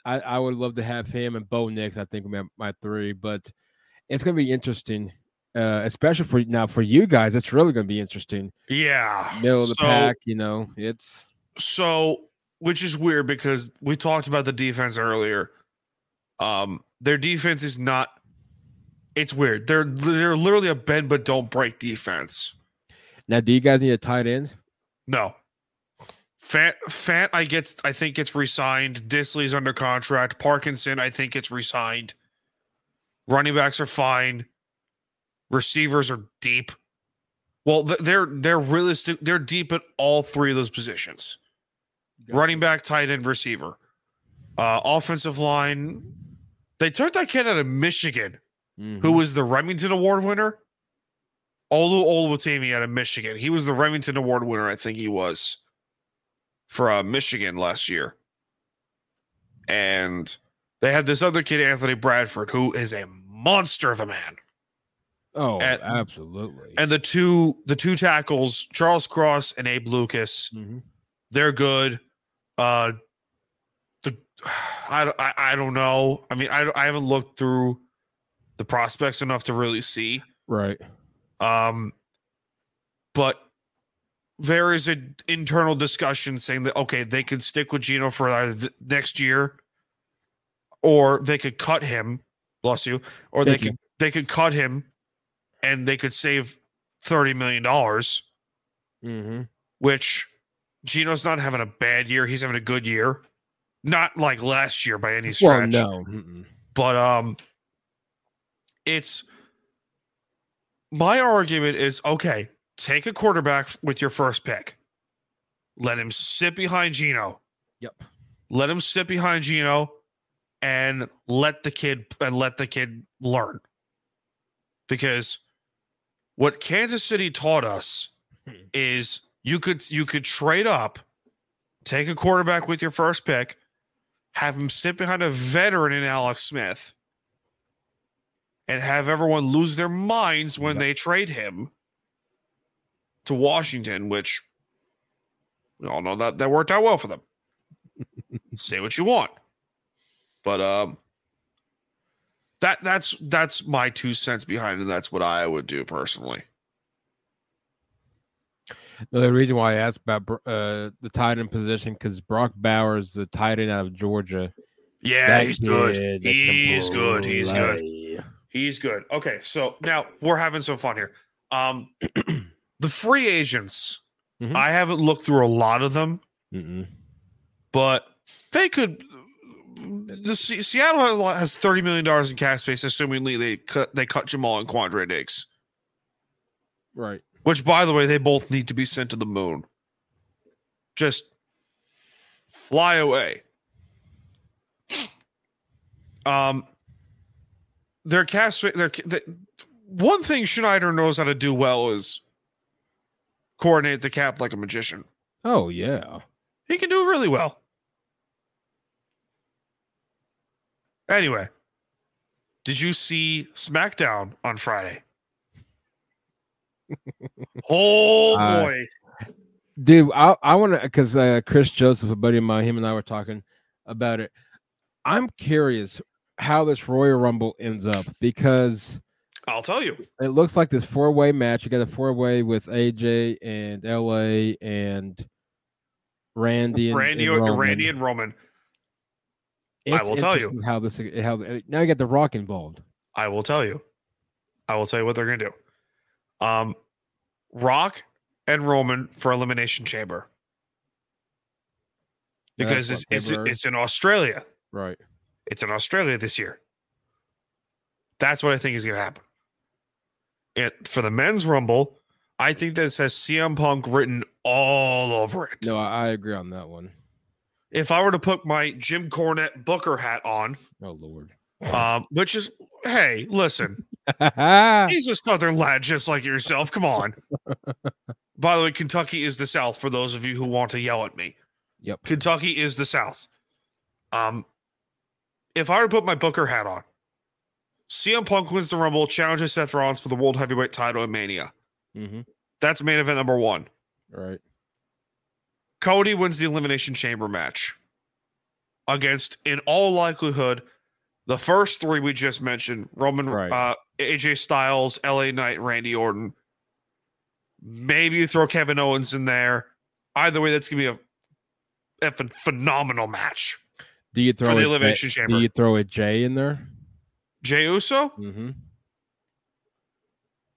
I would love to have him and Bo Nix. I think my three, but it's gonna be interesting. Especially for you guys, it's really going to be interesting. Yeah. Middle of the pack, it's. So, which is weird because we talked about the defense earlier. Their defense is not, it's weird. They're literally a bend but don't break defense. Now, do you guys need a tight end? No. Fant, I think it's re-signed. Disley's under contract. Parkinson, I think it's re-signed. Running backs are fine. Receivers are deep. Well, they're realistic. They're deep at all three of those positions: running back, tight end, receiver. Offensive line. They took that kid out of Michigan, who was the Remington Award winner. Oluwatimi out of Michigan. He was the Remington Award winner. I think he was for Michigan last year. And they had this other kid, Anthony Bradford, who is a monster of a man. Oh, absolutely. And the two tackles, Charles Cross and Abe Lucas, they're good. I don't know. I mean, I haven't looked through the prospects enough to really see. Right. But there is an internal discussion saying that, okay, they could stick with Geno for either next year, or they could cut him. Bless you. Or they could cut him. And they could save $30 million, which Geno's not having a bad year. He's having a good year. Not like last year by any stretch. Well, no. But it's – my argument is, okay, take a quarterback with your first pick. Let him sit behind Geno. Yep. Let him sit behind Geno and let the kid learn. Because – what Kansas City taught us is you could trade up, take a quarterback with your first pick, have him sit behind a veteran in Alex Smith, and have everyone lose their minds when they trade him to Washington, which we all know that worked out well for them. Say what you want. But That's my 2 cents behind it. That's what I would do personally. The reason why I asked about the tight end position, because Brock Bowers, the tight end out of Georgia. Yeah, he's good. He's good. Okay, so now we're having some fun here. The free agents, I haven't looked through a lot of them, but they could... Seattle has $30 million in cap space, assuming they cut Jamal and Quandre Diggs. Right. Which, by the way, they both need to be sent to the moon. Just fly away. Their cap space... one thing Schneider knows how to do well is coordinate the cap like a magician. Oh, yeah. He can do really well. Anyway, did you see SmackDown on Friday? Oh, boy. Dude, I want to, because Chris Joseph, a buddy of mine, him and I were talking about it. I'm curious how this Royal Rumble ends up, because I'll tell you, it looks like this four-way match. You got a four-way with AJ and LA and Randy and Roman. It's I will tell you how this now you got The Rock involved. I will tell you what they're gonna do. Rock and Roman for Elimination Chamber, because it's in Australia, right? It's in Australia this year. That's what I think is gonna happen. It for the men's rumble. I think this has CM Punk written all over it. No, I agree on that one. If I were to put my Jim Cornette Booker hat on, oh Lord, which is, hey, listen, he's a Southern lad just like yourself. Come on. By the way, Kentucky is the South. For those of you who want to yell at me, yep, Kentucky is the South. If I were to put my Booker hat on, CM Punk wins the Rumble, challenges Seth Rollins for the World Heavyweight Title at Mania. Mm-hmm. That's main event number one. All right. Cody wins the Elimination Chamber match against, in all likelihood, the first three we just mentioned, Roman, right, AJ Styles, LA Knight, Randy Orton. Maybe you throw Kevin Owens in there. Either way, that's going to be a phenomenal match. Do you throw for the Elimination Chamber? Do you throw a Jay in there? Jay Uso? Mm-hmm.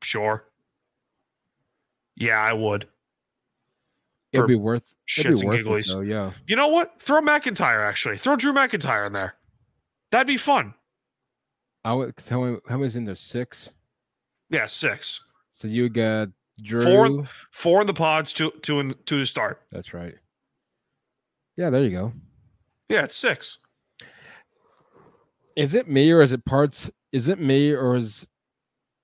Sure. Yeah, I would. It'd be worth shits and giggles. Though, yeah. You know what? Throw McIntyre, actually. Throw Drew McIntyre in there. That'd be fun. I would. How many's in there? Six? Yeah, six. So you got Drew. Four in the pods, two to start. That's right. Yeah, there you go. Yeah, it's six. Is it me or is it parts? Is it me or is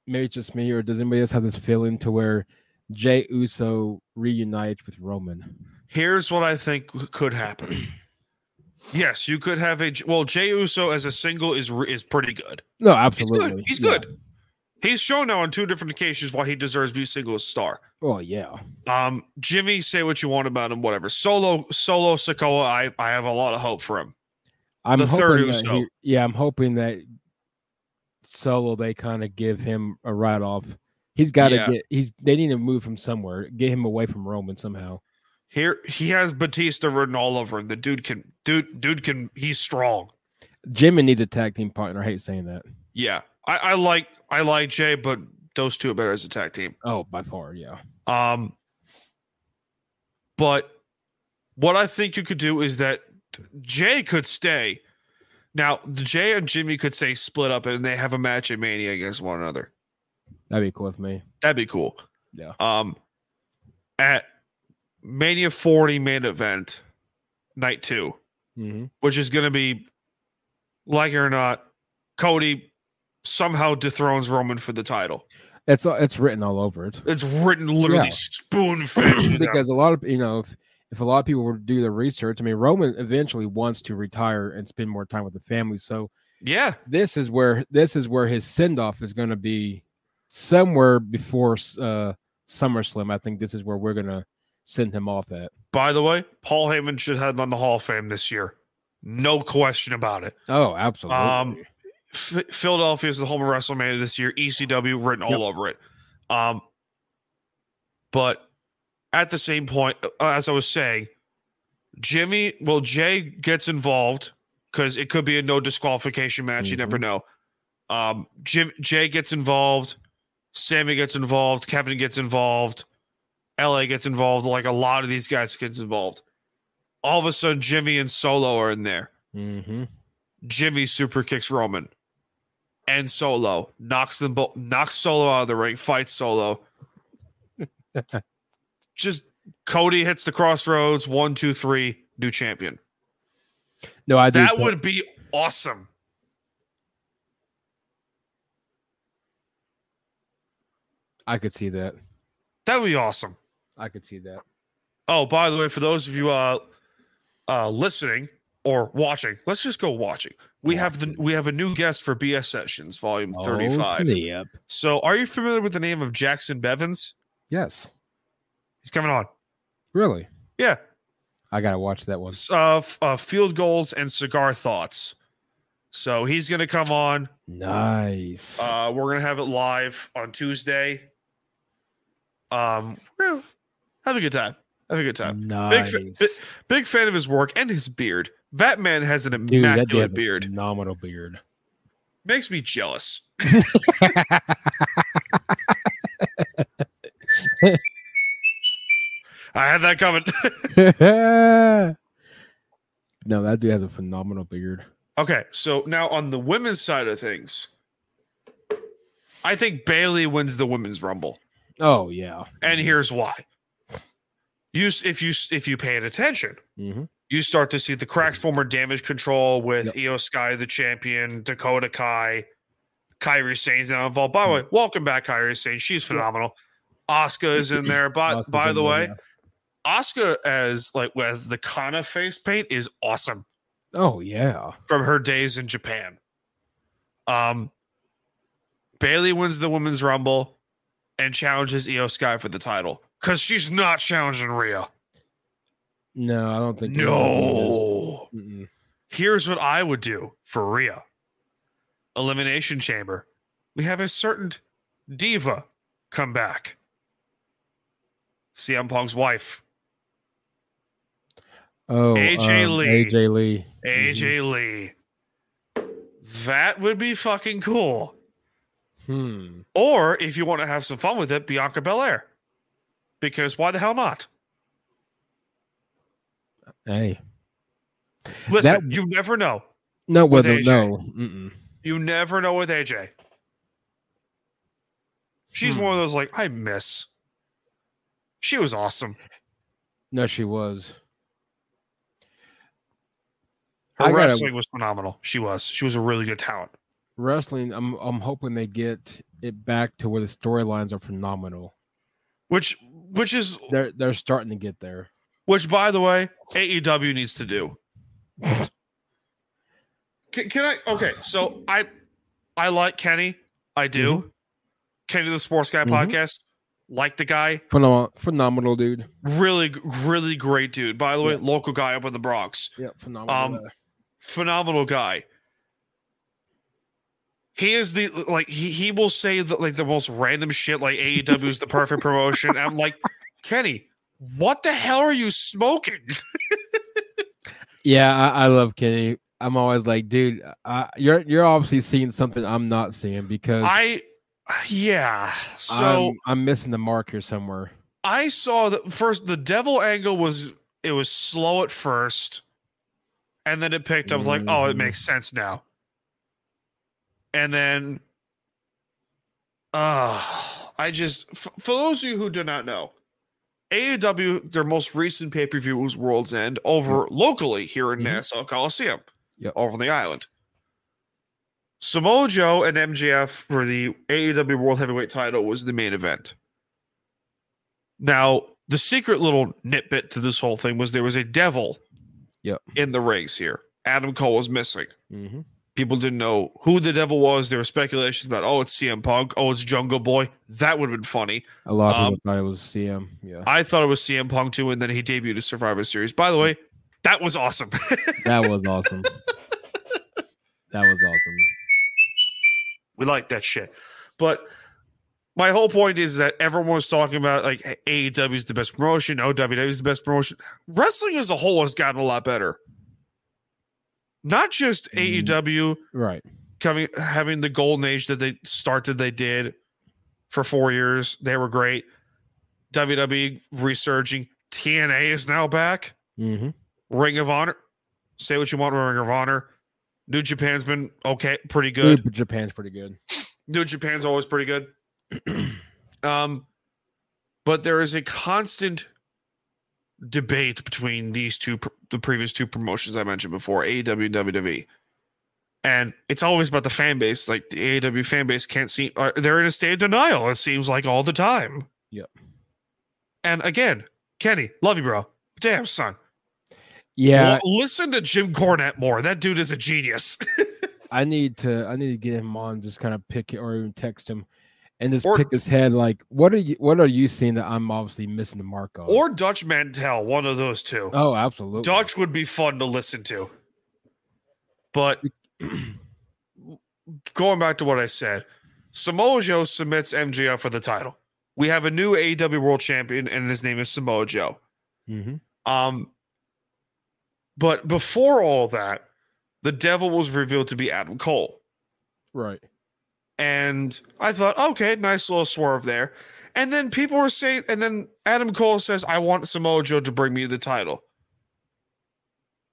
maybe just me, or does anybody else have this feeling to where Jey Uso reunites with Roman? Here's what I think could happen. Yes, you could have a, well, Jey Uso as a single is pretty good. No, absolutely. He's good. Yeah. He's shown now on two different occasions why he deserves to be a single star. Oh, yeah. Jimmy, say what you want about him, whatever. Solo Sikoa, I have a lot of hope for him. I'm hoping that Solo, they kind of give him a write-off. He's got to they need to move him somewhere, get him away from Roman somehow. Here he has Batista written all over him. The dude can he's strong. Jimmy needs a tag team partner. I hate saying that. Yeah. I like Jay, but those two are better as a tag team. Oh, by far, yeah. But what I think you could do is that Jay could stay. Now, Jay and Jimmy could say split up and they have a match at Mania against one another. That'd be cool with me. That'd be cool. Yeah. At Mania 40 main event, night two, which is going to be, like it or not, Cody somehow dethrones Roman for the title. It's written all over it. It's written literally spoon-fed. Because a lot of, if a lot of people were to do the research, I mean, Roman eventually wants to retire and spend more time with the family. So yeah, this is where his send-off is going to be. Somewhere before SummerSlam, I think this is where we're going to send him off at. By the way, Paul Heyman should head on the Hall of Fame this year. No question about it. Oh, absolutely. Philadelphia is the home of WrestleMania this year. ECW written all over it. But at the same point, as I was saying, Jay gets involved because it could be a no disqualification match. You never know. Jay gets involved. Sammy gets involved, Kevin gets involved, LA gets involved, like a lot of these guys gets involved. All of a sudden, Jimmy and Solo are in there. Mm-hmm. Jimmy super kicks Roman and Solo, knocks Solo out of the ring, fights Solo. Just Cody hits the crossroads, 1, 2, 3, new champion. No, I do. That would be awesome. I could see that. That would be awesome. I could see that. Oh, by the way, for those of you listening or watching, let's just go watching. We have a new guest for BS Sessions, Volume 35. Snap. So, are you familiar with the name of Jackson Bevins? Yes, he's coming on. Really? Yeah. I gotta watch that one. Field goals and cigar thoughts. So he's gonna come on. Nice. We're gonna have it live on Tuesday. Have a good time. Nice. Big fan of his work and his beard. That man has an immaculate beard. Phenomenal beard. Makes me jealous. I had that coming. No, that dude has a phenomenal beard. Okay, so now on the women's side of things, I think Bailey wins the women's rumble. Oh yeah, and here's why. If you paid attention, you start to see the cracks form or damage control with Io Sky, the champion, Dakota Kai, Kairi Sane's now involved. By the way, welcome back, Kairi Sane. She's phenomenal. Asuka is in there, but by the way, Asuka as the Kana face paint is awesome. Oh yeah, from her days in Japan. Bailey wins the women's rumble and challenges Io Sky for the title because she's not challenging Rhea. No, I don't think. No. Here's what I would do for Rhea. Elimination Chamber. We have a certain diva come back. CM Punk's wife. Oh, AJ Lee. That would be fucking cool. Or if you want to have some fun with it, Bianca Belair. Because why the hell not? Hey. Listen, you never know. No, whether no. You never know with AJ. She's one of those I miss. She was awesome. No, she was. Her wrestling was phenomenal. She was a really good talent. Wrestling, I'm hoping they get it back to where the storylines are phenomenal. Which is they're starting to get there. Which, by the way, AEW needs to do. So I like Kenny. I do. Kenny the Sports Guy podcast. Like the guy. Phenomenal dude. Really, really great dude. By the way, local guy up in the Bronx. Yeah, phenomenal. Phenomenal guy. He is the he will say that the most random shit AEW is the perfect promotion. And I'm like, Kenny, what the hell are you smoking? Yeah, I love Kenny. I'm always like, dude, you're obviously seeing something I'm not seeing because so I'm missing the mark here somewhere. I saw that first. The devil angle was slow at first, and then it picked up. It makes sense now. And then, for those of you who do not know, AEW, their most recent pay-per-view was World's End over locally here in Nassau Coliseum, over on the island. Samoa Joe and MJF for the AEW World Heavyweight title was the main event. Now, the secret little nitbit to this whole thing was there was a devil in the rings here. Adam Cole was missing. People didn't know who the devil was. There were speculations about, it's CM Punk. Oh, it's Jungle Boy. That would have been funny. A lot of people thought it was CM. Yeah, I thought it was CM Punk too, and then he debuted a Survivor Series. By the way, that was awesome. That was awesome. We like that shit. But my whole point is that everyone was talking about AEW is the best promotion. Oh, WWE is the best promotion. Wrestling as a whole has gotten a lot better. Not just AEW, right? Having the golden age that they did for 4 years. They were great. WWE resurging. TNA is now back. Ring of Honor. Say what you want, Ring of Honor. New Japan's been okay, pretty good. New Japan's pretty good. New Japan's always pretty good. But there is a constant debate between these two, the previous two promotions I mentioned before, AEW and WWE, and it's always about the fan base. The AEW fan base can't see; they're in a state of denial. It seems all the time. Yep. And again, Kenny, love you, bro. Damn son. Yeah. Well, listen to Jim Cornette more. That dude is a genius. I need to get him on, just kind of pick or even text him and just pick his head. Like, what are you seeing that I'm obviously missing the mark on? Or Dutch Mantel, one of those two. Oh, absolutely. Dutch would be fun to listen to. But going back to what I said, Samoa Joe submits MJF for the title. We have a new AEW world champion, and his name is Samoa Joe. Mm-hmm. But before all that, the devil was revealed to be Adam Cole. Right. And I thought, okay, nice little swerve there. And then people were saying, and then Adam Cole says, I want Samoa Joe to bring me the title.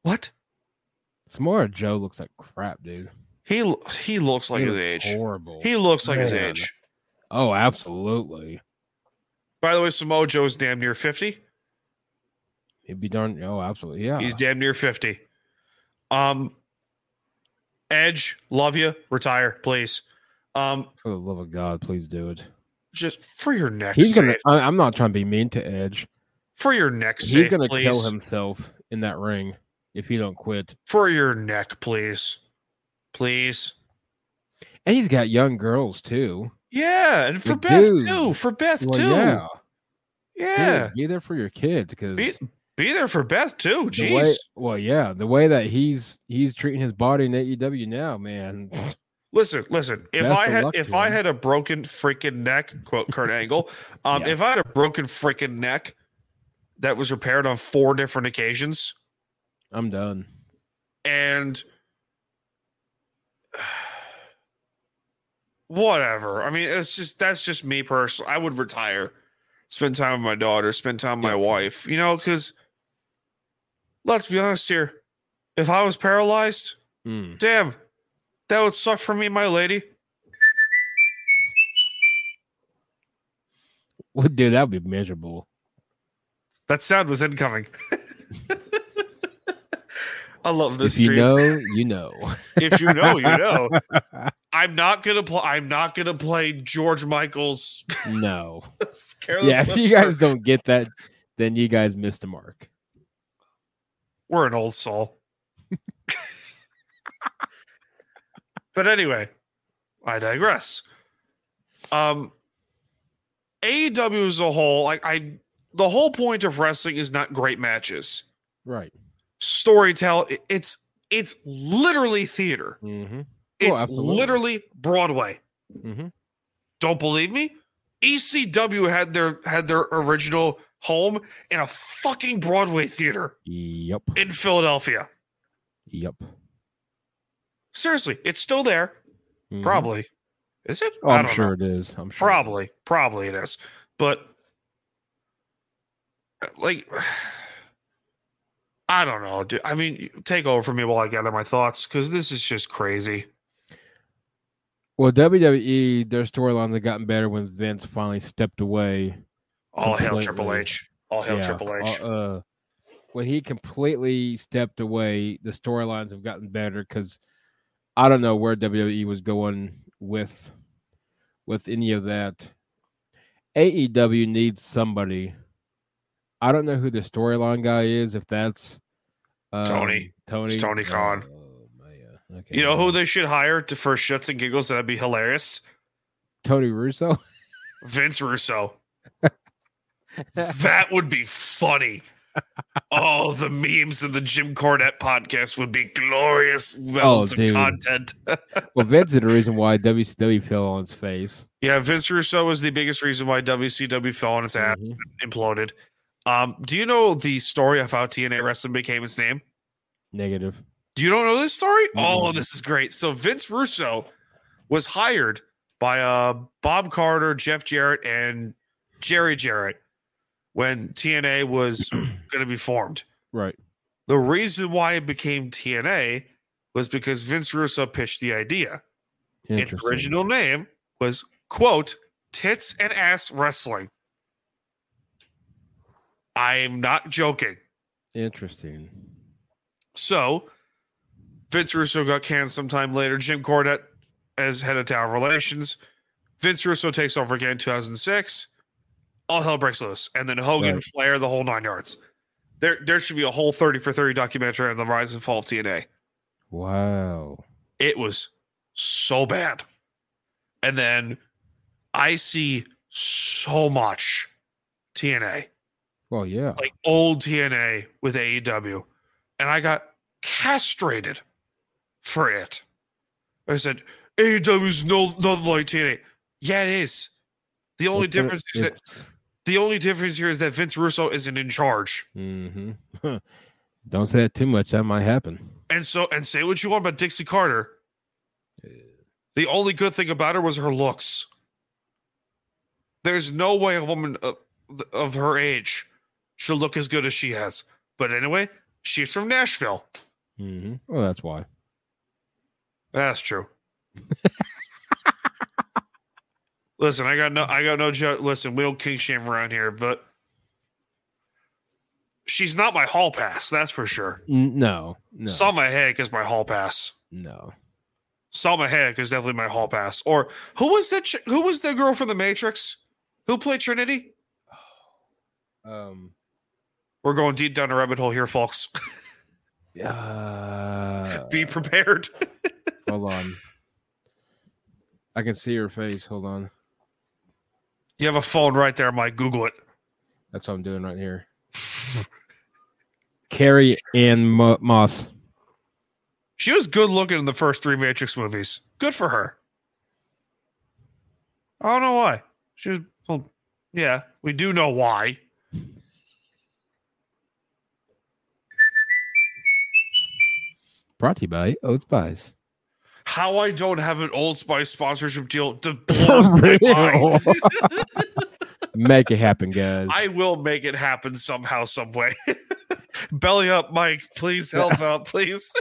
What? Samoa Joe looks like crap, dude. He looks like his age. Horrible. He looks like his age. Oh, absolutely. By the way, Samoa Joe is damn near 50. He'd be darn. Oh, absolutely. Yeah. He's damn near 50. Edge, love you. Retire, please. For the love of God, please do it. Just for your neck's sake. I'm not trying to be mean to Edge. For your neck's sake, he's going to kill himself in that ring if he don't quit. For your neck, please. Please. And he's got young girls, too. Yeah, and for Beth, too. For Beth, too. Yeah. Yeah. Be there for your kids. Be there for Beth, too. Jeez. The way that he's treating his body in AEW now, man. Listen. If I had a broken freaking neck, quote Kurt Angle, yeah. If I had a broken freaking neck that was repaired on 4 different occasions, I'm done. And whatever. I mean, that's just me personally. I would retire, spend time with my daughter, spend time with my wife, because let's be honest here. If I was paralyzed, damn, that would suck for me and my lady. Well, dude, that would be miserable. That sound was incoming. I love this. If you know, you know. If you know, you know. I'm not gonna play George Michael's. No. Yeah, if you guys don't get that, then you guys missed the mark. We're an old soul. But anyway, I digress. AEW as a whole, the whole point of wrestling is not great matches, right? Storytelling, it's literally theater. Mm-hmm. It's literally Broadway. Mm-hmm. Don't believe me? ECW had their original home in a fucking Broadway theater. Yep. In Philadelphia. Yep. Seriously, it's still there. Mm-hmm. Probably. Is it? Oh, I'm sure it is. I'm sure. Probably it is. But I don't know, dude. I mean, take over for me while I gather my thoughts, because this is just crazy. Well, WWE, their storylines have gotten better when Vince finally stepped away. All hail Triple H. All hail Triple H. When he completely stepped away, the storylines have gotten better, because I don't know where WWE was going with any of that. AEW needs somebody. I don't know who the storyline guy is. If that's Tony, it's Tony Khan. Oh, yeah. Okay. You know who they should hire for shits and giggles? That'd be hilarious. Tony Russo, Vince Russo. That would be funny. Oh, the memes in the Jim Cornette podcast would be glorious wells of content. Well, Vince is the reason why WCW fell on its face. Yeah, Vince Russo was the biggest reason why WCW fell on its ass and imploded. Do you know the story of how TNA Wrestling became its name? Negative. Do you don't know this story? Mm-hmm. Oh, this is great. So Vince Russo was hired by Bob Carter, Jeff Jarrett, and Jerry Jarrett when TNA was going to be formed. Right. The reason why it became TNA was because Vince Russo pitched the idea. Its original name was, quote, Tits and Ass Wrestling. I'm not joking. Interesting. So, Vince Russo got canned sometime later. Jim Cornette as head of talent relations. Vince Russo takes over again in 2006. All hell breaks loose. And then Hogan, Flair, the whole 9 yards. There should be a whole 30 for 30 documentary on the rise and fall of TNA. Wow. It was so bad. And then I see so much TNA. Well, yeah. Like old TNA with AEW. And I got castrated for it. I said, AEW is nothing like TNA. Yeah, it is. The only difference is that the only difference here is that Vince Russo isn't in charge. Mm-hmm. Don't say that too much. That might happen. And say what you want about Dixie Carter. The only good thing about her was her looks. There's no way a woman of her age should look as good as she has. But anyway, she's from Nashville. Mm-hmm. Well, that's why. That's true. Listen, I got no joke. Listen, we don't kink shame around here, but she's not my hall pass. That's for sure. No. Salma Hayek is my hall pass. No. Salma Hayek is definitely my hall pass. Or who was that? Who was the girl from The Matrix who played Trinity? We're going deep down a rabbit hole here, folks. Be prepared. Hold on. I can see her face. Hold on. You have a phone right there, Mike. Google it. That's what I'm doing right here. Carrie Ann Moss. She was good looking in the first three Matrix movies. Good for her. I don't know why. She was, well, yeah, we do know why. Brought to you by Old Spice. How I don't have an Old Spice sponsorship deal to blows my mind. Make it happen, guys. I will make it happen somehow, some way. Belly up, Mike. Please help out, please.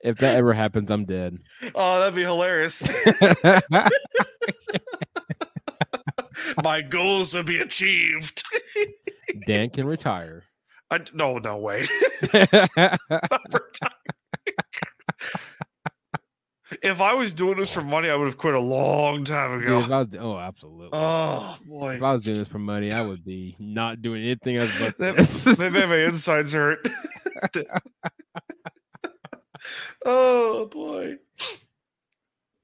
If that ever happens, I'm dead. Oh, that'd be hilarious. My goals will be achieved. Dan can retire. No way. If I was doing this for money, I would have quit a long time ago. Dude, absolutely. Oh, boy. If I was doing this for money, I would be not doing anything else but this. That made my insides hurt. Oh, boy.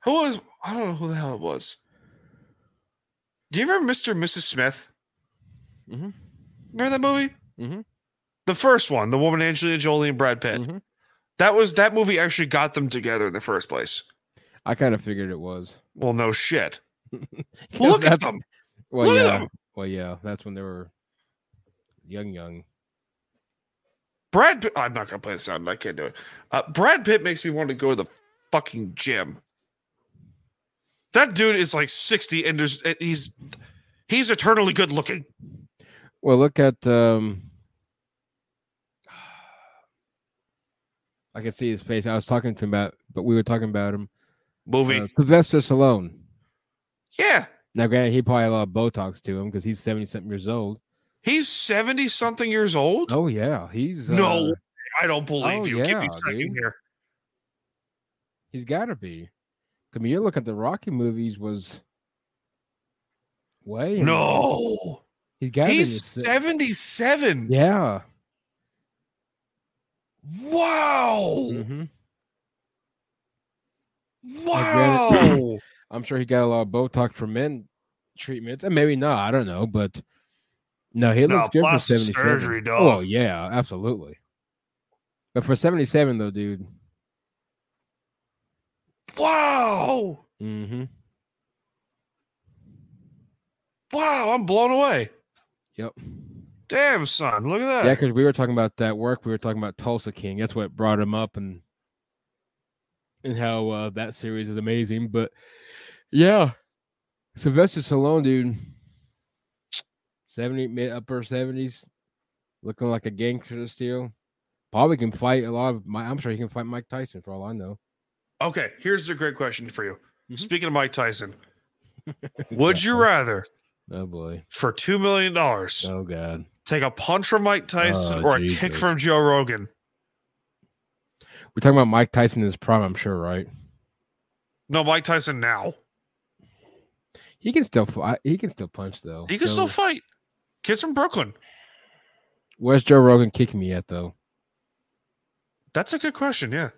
I don't know who the hell it was. Do you remember Mr. and Mrs. Smith? Mm-hmm. Remember that movie? Mm-hmm. The first one, the woman Angelina Jolie and Brad Pitt. Mm-hmm. That movie actually got them together in the first place. I kind of figured it was. Well, no shit. Look at them. Well, look at them. Well, yeah, that's when they were young. Brad Pitt, I'm not going to play the sound. I can't do it. Brad Pitt makes me want to go to the fucking gym. That dude is like 60 and he's eternally good looking. Well, look at I can see his face. I was talking to him about, but we were talking about him. Movie. Sylvester Stallone. Yeah. Now, granted, he probably had a lot of Botox to him because he's 70-something years old. He's 70-something years old? Oh, yeah. He's no, I don't believe you. Yeah, give me a second here. He's got to be. I mean, you're looking at the Rocky movies was way. No. He's 77. Yeah. Wow. Mm-hmm. Wow. Granted, I'm sure he got a lot of Botox for men treatments. And maybe not. I don't know. But no, he looks good for 77. Surgery, dog. Oh, yeah. Absolutely. But for 77, though, dude. Wow. Mm-hmm. Wow. I'm blown away. Yep. Damn, son. Look at that. Yeah, because we were talking about that work. We were talking about Tulsa King. That's what brought him up and how that series is amazing. But, yeah, Sylvester Stallone, dude, 70, mid-upper 70s, looking like a gangster still. Probably can fight a lot of – I'm sure he can fight Mike Tyson for all I know. Okay, here's a great question for you. Mm-hmm. Speaking of Mike Tyson, would you rather – oh, boy. For $2 million. Oh, God. Take a punch from Mike Tyson or Jesus. A kick from Joe Rogan. We're talking about Mike Tyson in his prime, I'm sure, right? No, Mike Tyson now. He can still punch, though. He can still fight. Kids from Brooklyn. Where's Joe Rogan kicking me at, though? That's a good question, yeah.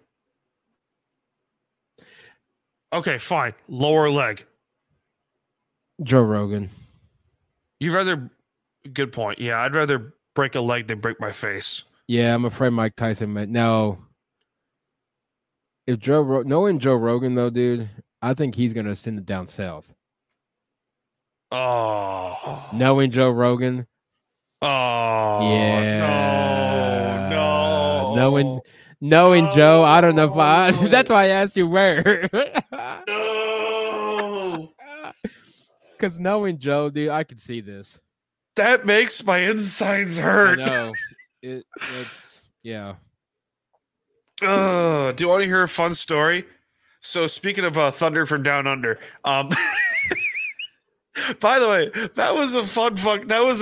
Okay, fine. Lower leg. Joe Rogan. You'd rather... Good point. Yeah, I'd rather break a leg than break my face. Yeah, I'm afraid Mike Tyson meant... No. If knowing Joe Rogan, though, dude, I think he's going to send it down south. Oh. Knowing Joe Rogan... Oh yeah, no, knowing no, Joe, I don't know if I. That's why I asked you where. No, because knowing Joe, dude, I could see this. That makes my insides hurt. No, it's yeah. Do you want to hear a fun story? So speaking of thunder from down under, By the way, that was a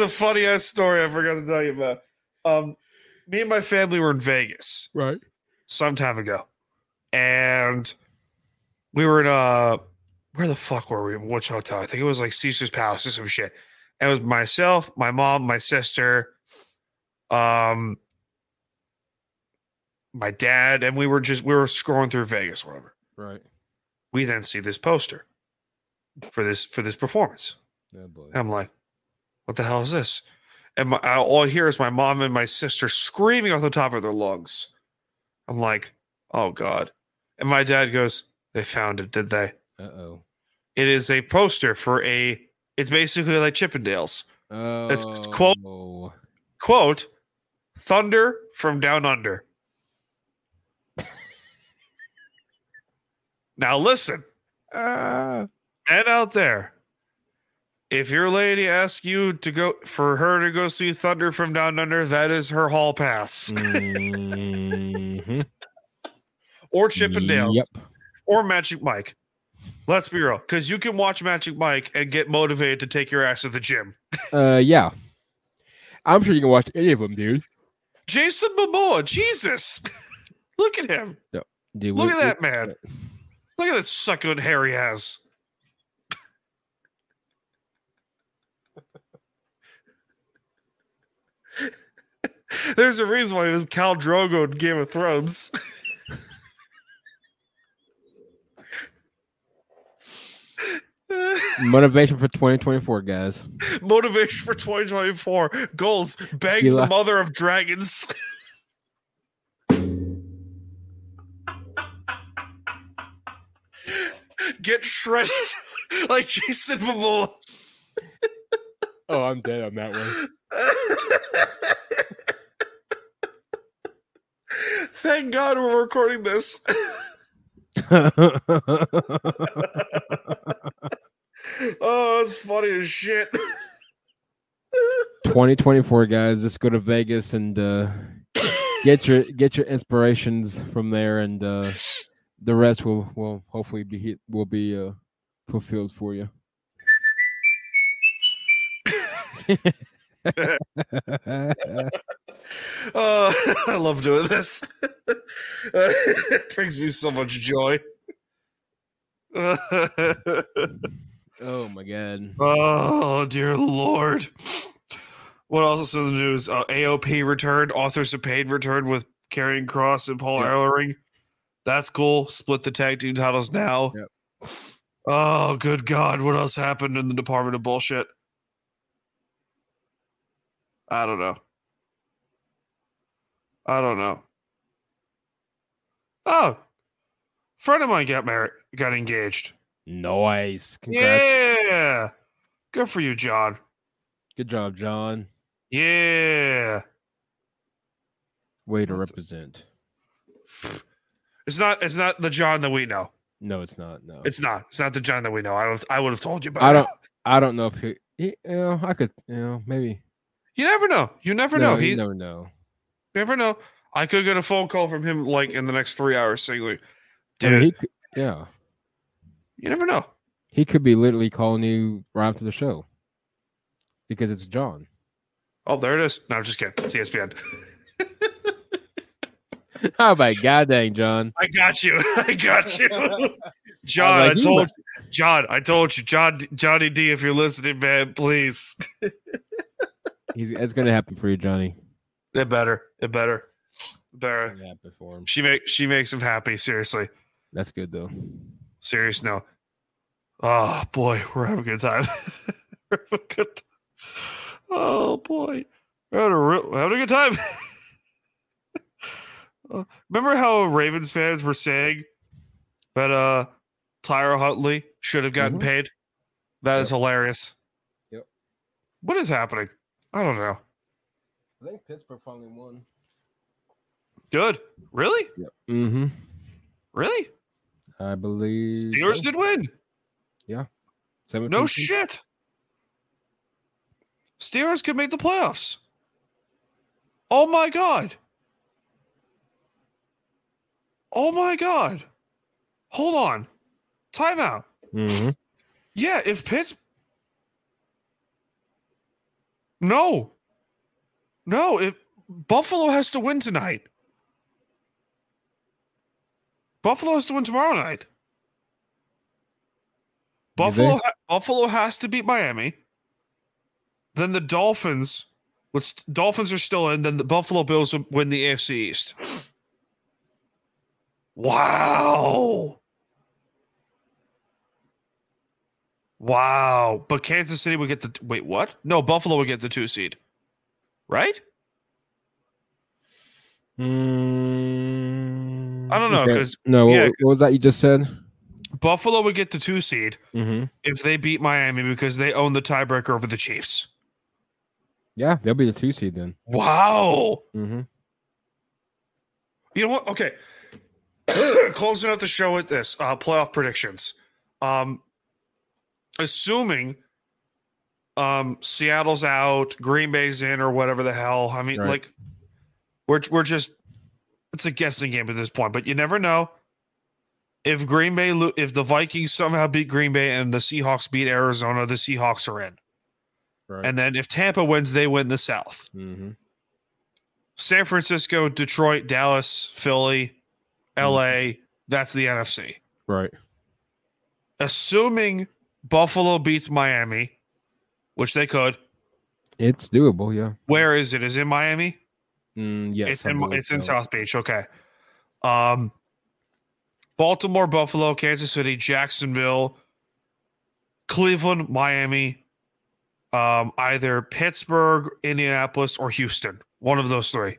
funny ass story I forgot to tell you about. Me and my family were in Vegas, right, some time ago, and we were in where the fuck were we? In which hotel? I think it was like Caesar's Palace or some shit. And it was myself, my mom, my sister, my dad, and we were scrolling through Vegas, whatever. Right. We then see this poster for this performance. Oh boy. I'm like, what the hell is this? And all I hear is my mom and my sister screaming off the top of their lungs. I'm like, oh God. And my dad goes, they found it, did they? Uh-oh. It is a poster it's basically like Chippendales. Oh. It's quote, thunder from down under. Now listen. And out there, if your lady asks you to go for her to go see Thunder from Down Under, that is her hall pass. Mm-hmm. Or Chippendales. Yep. Or Magic Mike. Let's be real, because you can watch Magic Mike and get motivated to take your ass to the gym. Yeah. I'm sure you can watch any of them, dude. Jason Momoa, Jesus. Look at him. No, dude, look at that man. Look at that succulent hair he has. There's a reason why it was Khal Drogo in Game of Thrones. Motivation for 2024, guys. Motivation for 2024. Goals. Bang the mother of dragons. Get shredded like Jason Momoa. Oh, I'm dead on that one. Thank God we're recording this. Oh, that's funny as shit. 2024, guys. Just go to Vegas and get your inspirations from there, and the rest will hopefully be fulfilled for you. I love doing this. It brings me so much joy. Oh my God. Oh dear Lord. What else is in the news? AOP returned. Authors of Pain returned with Karrion Kross and Paul Ellering. That's cool. Split the tag team titles now. Yep. Oh good God, what else happened in the Department of Bullshit? I don't know. Oh, friend of mine got engaged. Nice. Congrats. Yeah. Good for you, John. Good job, John. Yeah. Way to represent. It's not the John that we know. No, it's not. No, it's not. It's not the John that we know. I would have told you about. I don't know if he I could. Maybe. You never know. You never know. You never know. I could get a phone call from him like in the next 3 hours saying, like, dude. I mean, you never know. He could be literally calling you right after the show because it's John. Oh, there it is. No, I'm just kidding. It's ESPN. Oh, my God dang, John. I got you. John, I told you. Johnny D, if you're listening, man, please. It's going to happen for you, Johnny. It better. It better. Better. Happy for him. She makes him happy. Seriously. That's good though. Serious no. Oh boy, we're having a good time. Oh boy, we're having a good time. Remember how Ravens fans were saying that Tyler Huntley should have gotten paid? That is hilarious. Yep. What is happening? I don't know. I think Pittsburgh finally won. Good. Really? Yep. Mm-hmm. Really? I believe Steelers did win. Yeah. 17. No shit. Steelers could make the playoffs. Oh my God. Oh my God. Hold on. Timeout. Mm-hmm. Yeah, if Pitts. No. No, if Buffalo has to win tonight. Buffalo has to win tomorrow night. Buffalo has to beat Miami. Then the Dolphins, which Dolphins are still in, then the Buffalo Bills will win the AFC East. Wow. Wow. But Kansas City would get the... Wait, what? No, Buffalo would get the 2 seed. Right? I don't know. Okay. What was that you just said? Buffalo would get the 2 seed if they beat Miami because they own the tiebreaker over the Chiefs. Yeah, they'll be the 2 seed then. Wow. Mm-hmm. You know what? Okay. Closing out the show with this playoff predictions. Assuming Seattle's out, Green Bay's in, or whatever the hell. I mean, we're just. It's a guessing game at this point, but you never know if Green Bay, if the Vikings somehow beat Green Bay and the Seahawks beat Arizona, the Seahawks are in. Right. And then if Tampa wins, they win the South. Mm-hmm. San Francisco, Detroit, Dallas, Philly, LA. That's the NFC. Right. Assuming Buffalo beats Miami, which they could. It's doable. Yeah. Where is it? Is it Miami? Yes, it's in South Beach. Okay. Baltimore, Buffalo, Kansas City, Jacksonville, Cleveland, Miami, either Pittsburgh, Indianapolis, or Houston. One of those three.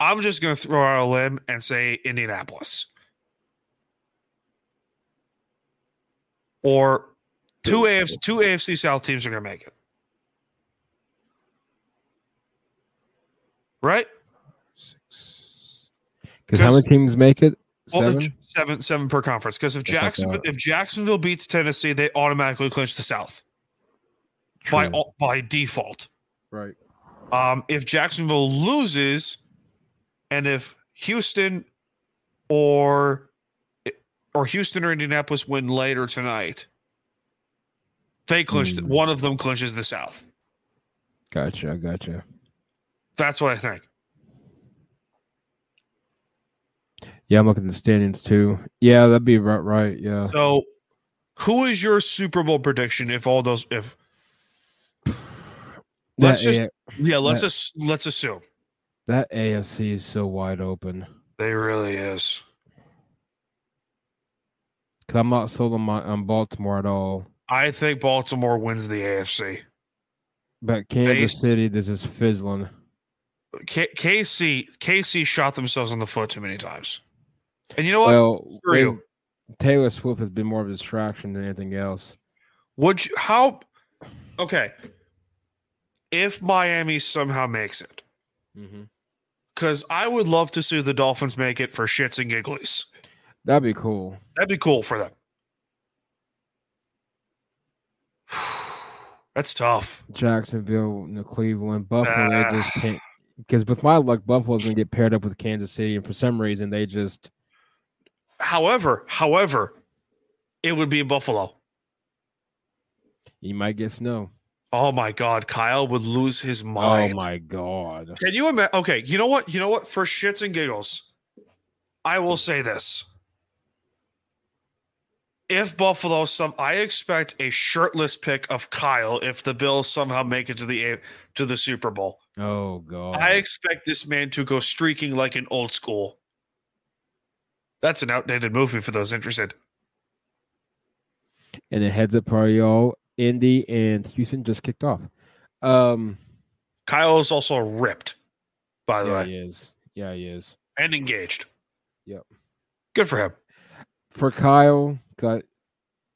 I'm just going to throw out a limb and say Indianapolis. Or two AFC South teams are going to make it. Right? Because how many teams make it? Seven per conference. Because if Jacksonville beats Tennessee, they automatically clinch the South by default. Right. If Jacksonville loses, and if Houston or Indianapolis win later tonight, they clinch. One of them clinches the South. Gotcha. That's what I think. Yeah, I'm looking at the standings too. Yeah, that'd be about right. Yeah. So, who is your Super Bowl prediction? Let's assume that AFC is so wide open. They really is. Because I'm not sold on Baltimore at all. I think Baltimore wins the AFC. But Kansas City, this is fizzling. KC shot themselves in the foot too many times. And you know what? Well, Taylor Swift has been more of a distraction than anything else. Okay. If Miami somehow makes it. Because I would love to see the Dolphins make it for shits and giggles. That'd be cool. That'd be cool for them. That's tough. Jacksonville, Cleveland, Buffalo, they just can't. Because with my luck, Buffalo's going to get paired up with Kansas City, and for some reason, they just... However, it would be in Buffalo. You might guess no. Oh, my God. Kyle would lose his mind. Oh, my God. Can you imagine? Okay, you know what? For shits and giggles, I will say this. If Buffalo, I expect a shirtless pick of Kyle if the Bills somehow make it to the to the Super Bowl. Oh, God. I expect this man to go streaking like an old school. That's an outdated movie for those interested. And a heads up for y'all, Indy and Houston just kicked off. Kyle is also ripped, by the way. He is. Yeah, he is. And engaged. Yep. Good for him. For Kyle,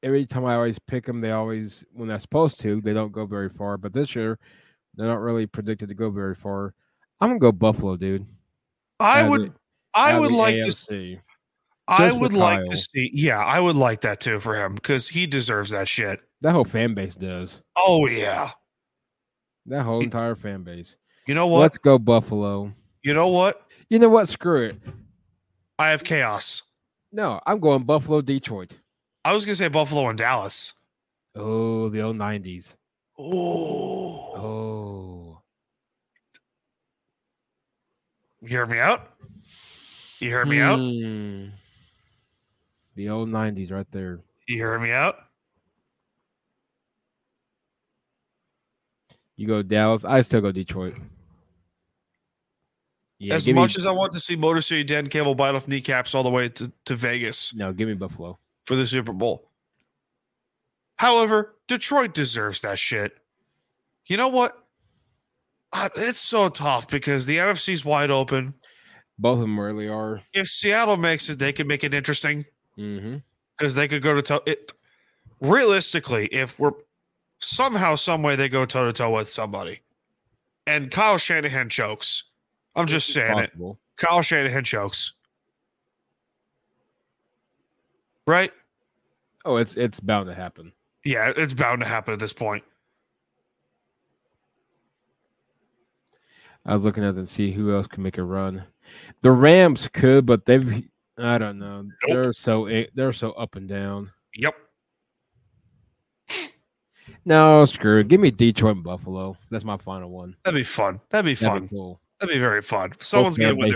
every time I always pick him, they always, when they're supposed to, they don't go very far. But this year, they're not really predicted to go very far. I'm gonna go Buffalo, dude. I would like to see. Yeah, I would like that too for him because he deserves that shit. That whole fan base does. Oh yeah, that whole entire fan base. You know what? Let's go Buffalo. You know what? Screw it. I have chaos. No, I'm going Buffalo, Detroit. I was gonna say Buffalo and Dallas. Oh, the old 90s. Oh. You hear me out? You hear me out? The old 90s right there. You hear me out? You go Dallas. I still go Detroit. Yeah, as much as I want to see Motor City Dan Campbell bite off kneecaps all the way to Vegas. No, give me Buffalo. For the Super Bowl. However, Detroit deserves that shit. You know what? It's so tough because the NFC's wide open. Both of them really are. If Seattle makes it, they can make it interesting. Mm-hmm. Because they could go to toe. Realistically, if we're somehow, some way, they go toe-to-toe with somebody. And Kyle Shanahan chokes. I'm just saying it. Kyle Shanahan chokes. Right? Oh, it's bound to happen. Yeah, it's bound to happen at this point. I was looking at it to see who else can make a run. The Rams could, but I don't know. Nope. They're so up and down. Yep. No, screw it. Give me Detroit and Buffalo. That's my final one. That'd be fun. That'd be cool. That'd be very fun. Someone's going to win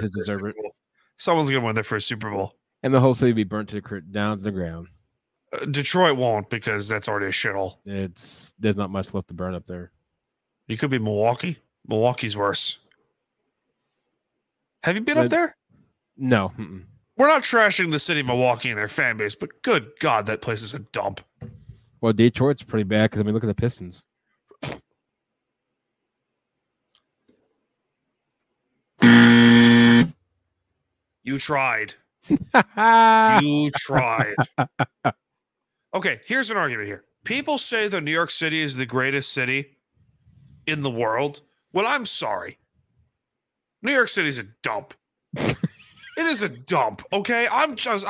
their first Super Bowl. And the whole city be burnt down to the ground. Detroit won't because that's already a shithole. There's not much left to burn up there. You could be Milwaukee. Milwaukee's worse. Have you been up there? No. Mm-mm. We're not trashing the city of Milwaukee and their fan base, but good God, that place is a dump. Well, Detroit's pretty bad because, I mean, look at the Pistons. You tried. You tried. Okay, here's an argument here. People say that New York City is the greatest city in the world. Well, I'm sorry. New York City is a dump. It is a dump, okay? I'm serious.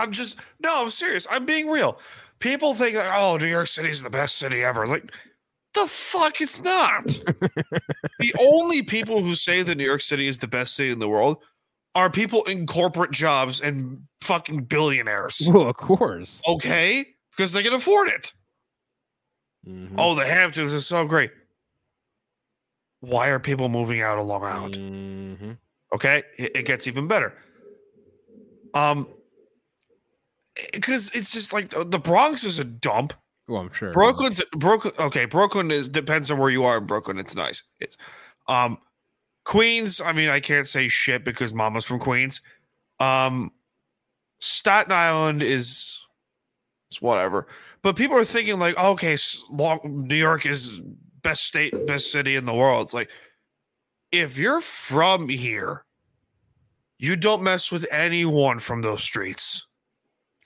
I'm being real. People think, like, oh, New York City is the best city ever. Like, the fuck, it's not. The only people who say that New York City is the best city in the world are people in corporate jobs and fucking billionaires. Well, of course. Okay? Because they can afford it. Mm-hmm. Oh, the Hamptons is so great. Why are people moving out of Long Island? Mm-hmm. Okay? It gets even better. Because it's just like the Bronx is a dump. Oh, I'm sure. Brooklyn. Okay, Brooklyn depends on where you are in Brooklyn. It's nice. It's Queens, I mean, I can't say shit because Mama's from Queens. Staten Island is whatever. But people are thinking like, okay, New York is best state, best city in the world. It's like, if you're from here, you don't mess with anyone from those streets.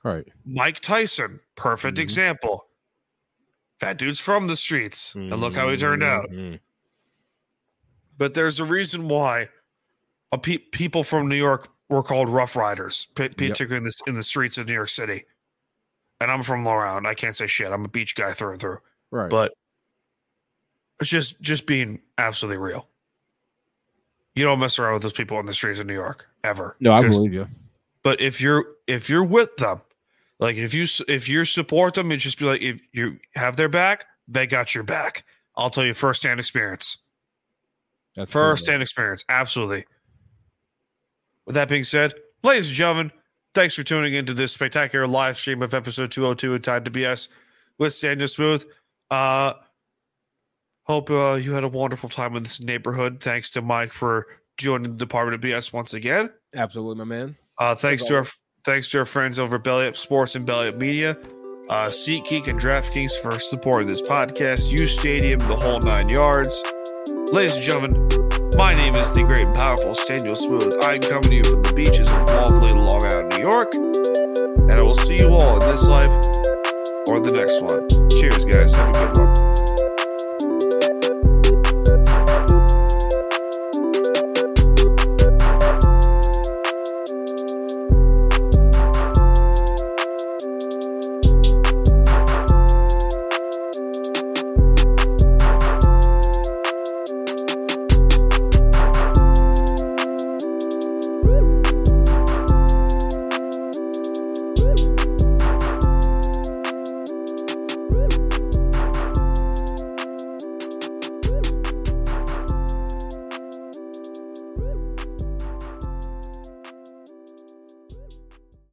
Right. Mike Tyson, perfect example. That dude's from the streets. Mm-hmm. And look how he turned out. Mm-hmm. But there's a reason why people from New York were called Rough Riders, particularly in the streets of New York City. And I'm from Long Island. I can't say shit. I'm a beach guy through and through. Right. But it's just being absolutely real. You don't mess around with those people on the streets of New York ever. No, I believe you. But if you're with them, like if you support them, it's just be like, if you have their back, they got your back. I'll tell you firsthand experience. That's first-hand experience, absolutely. With that being said, ladies and gentlemen, thanks for tuning into this spectacular live stream of episode 202 of Time to BS with Staniel Smooth. Hope you had a wonderful time in this neighborhood. Thanks to Mike for joining the Department of BS once again. Absolutely, my man. Thanks to our friends over at Belly Up Sports and Belly Up Media, SeatGeek and DraftKings for supporting this podcast. U Stadium, the whole 9 yards. Ladies and gentlemen, my name is the great and powerful Staniel Smooth. I'm coming to you from the beaches of lovely Long Island, New York, and I will see you all in this life or the next one.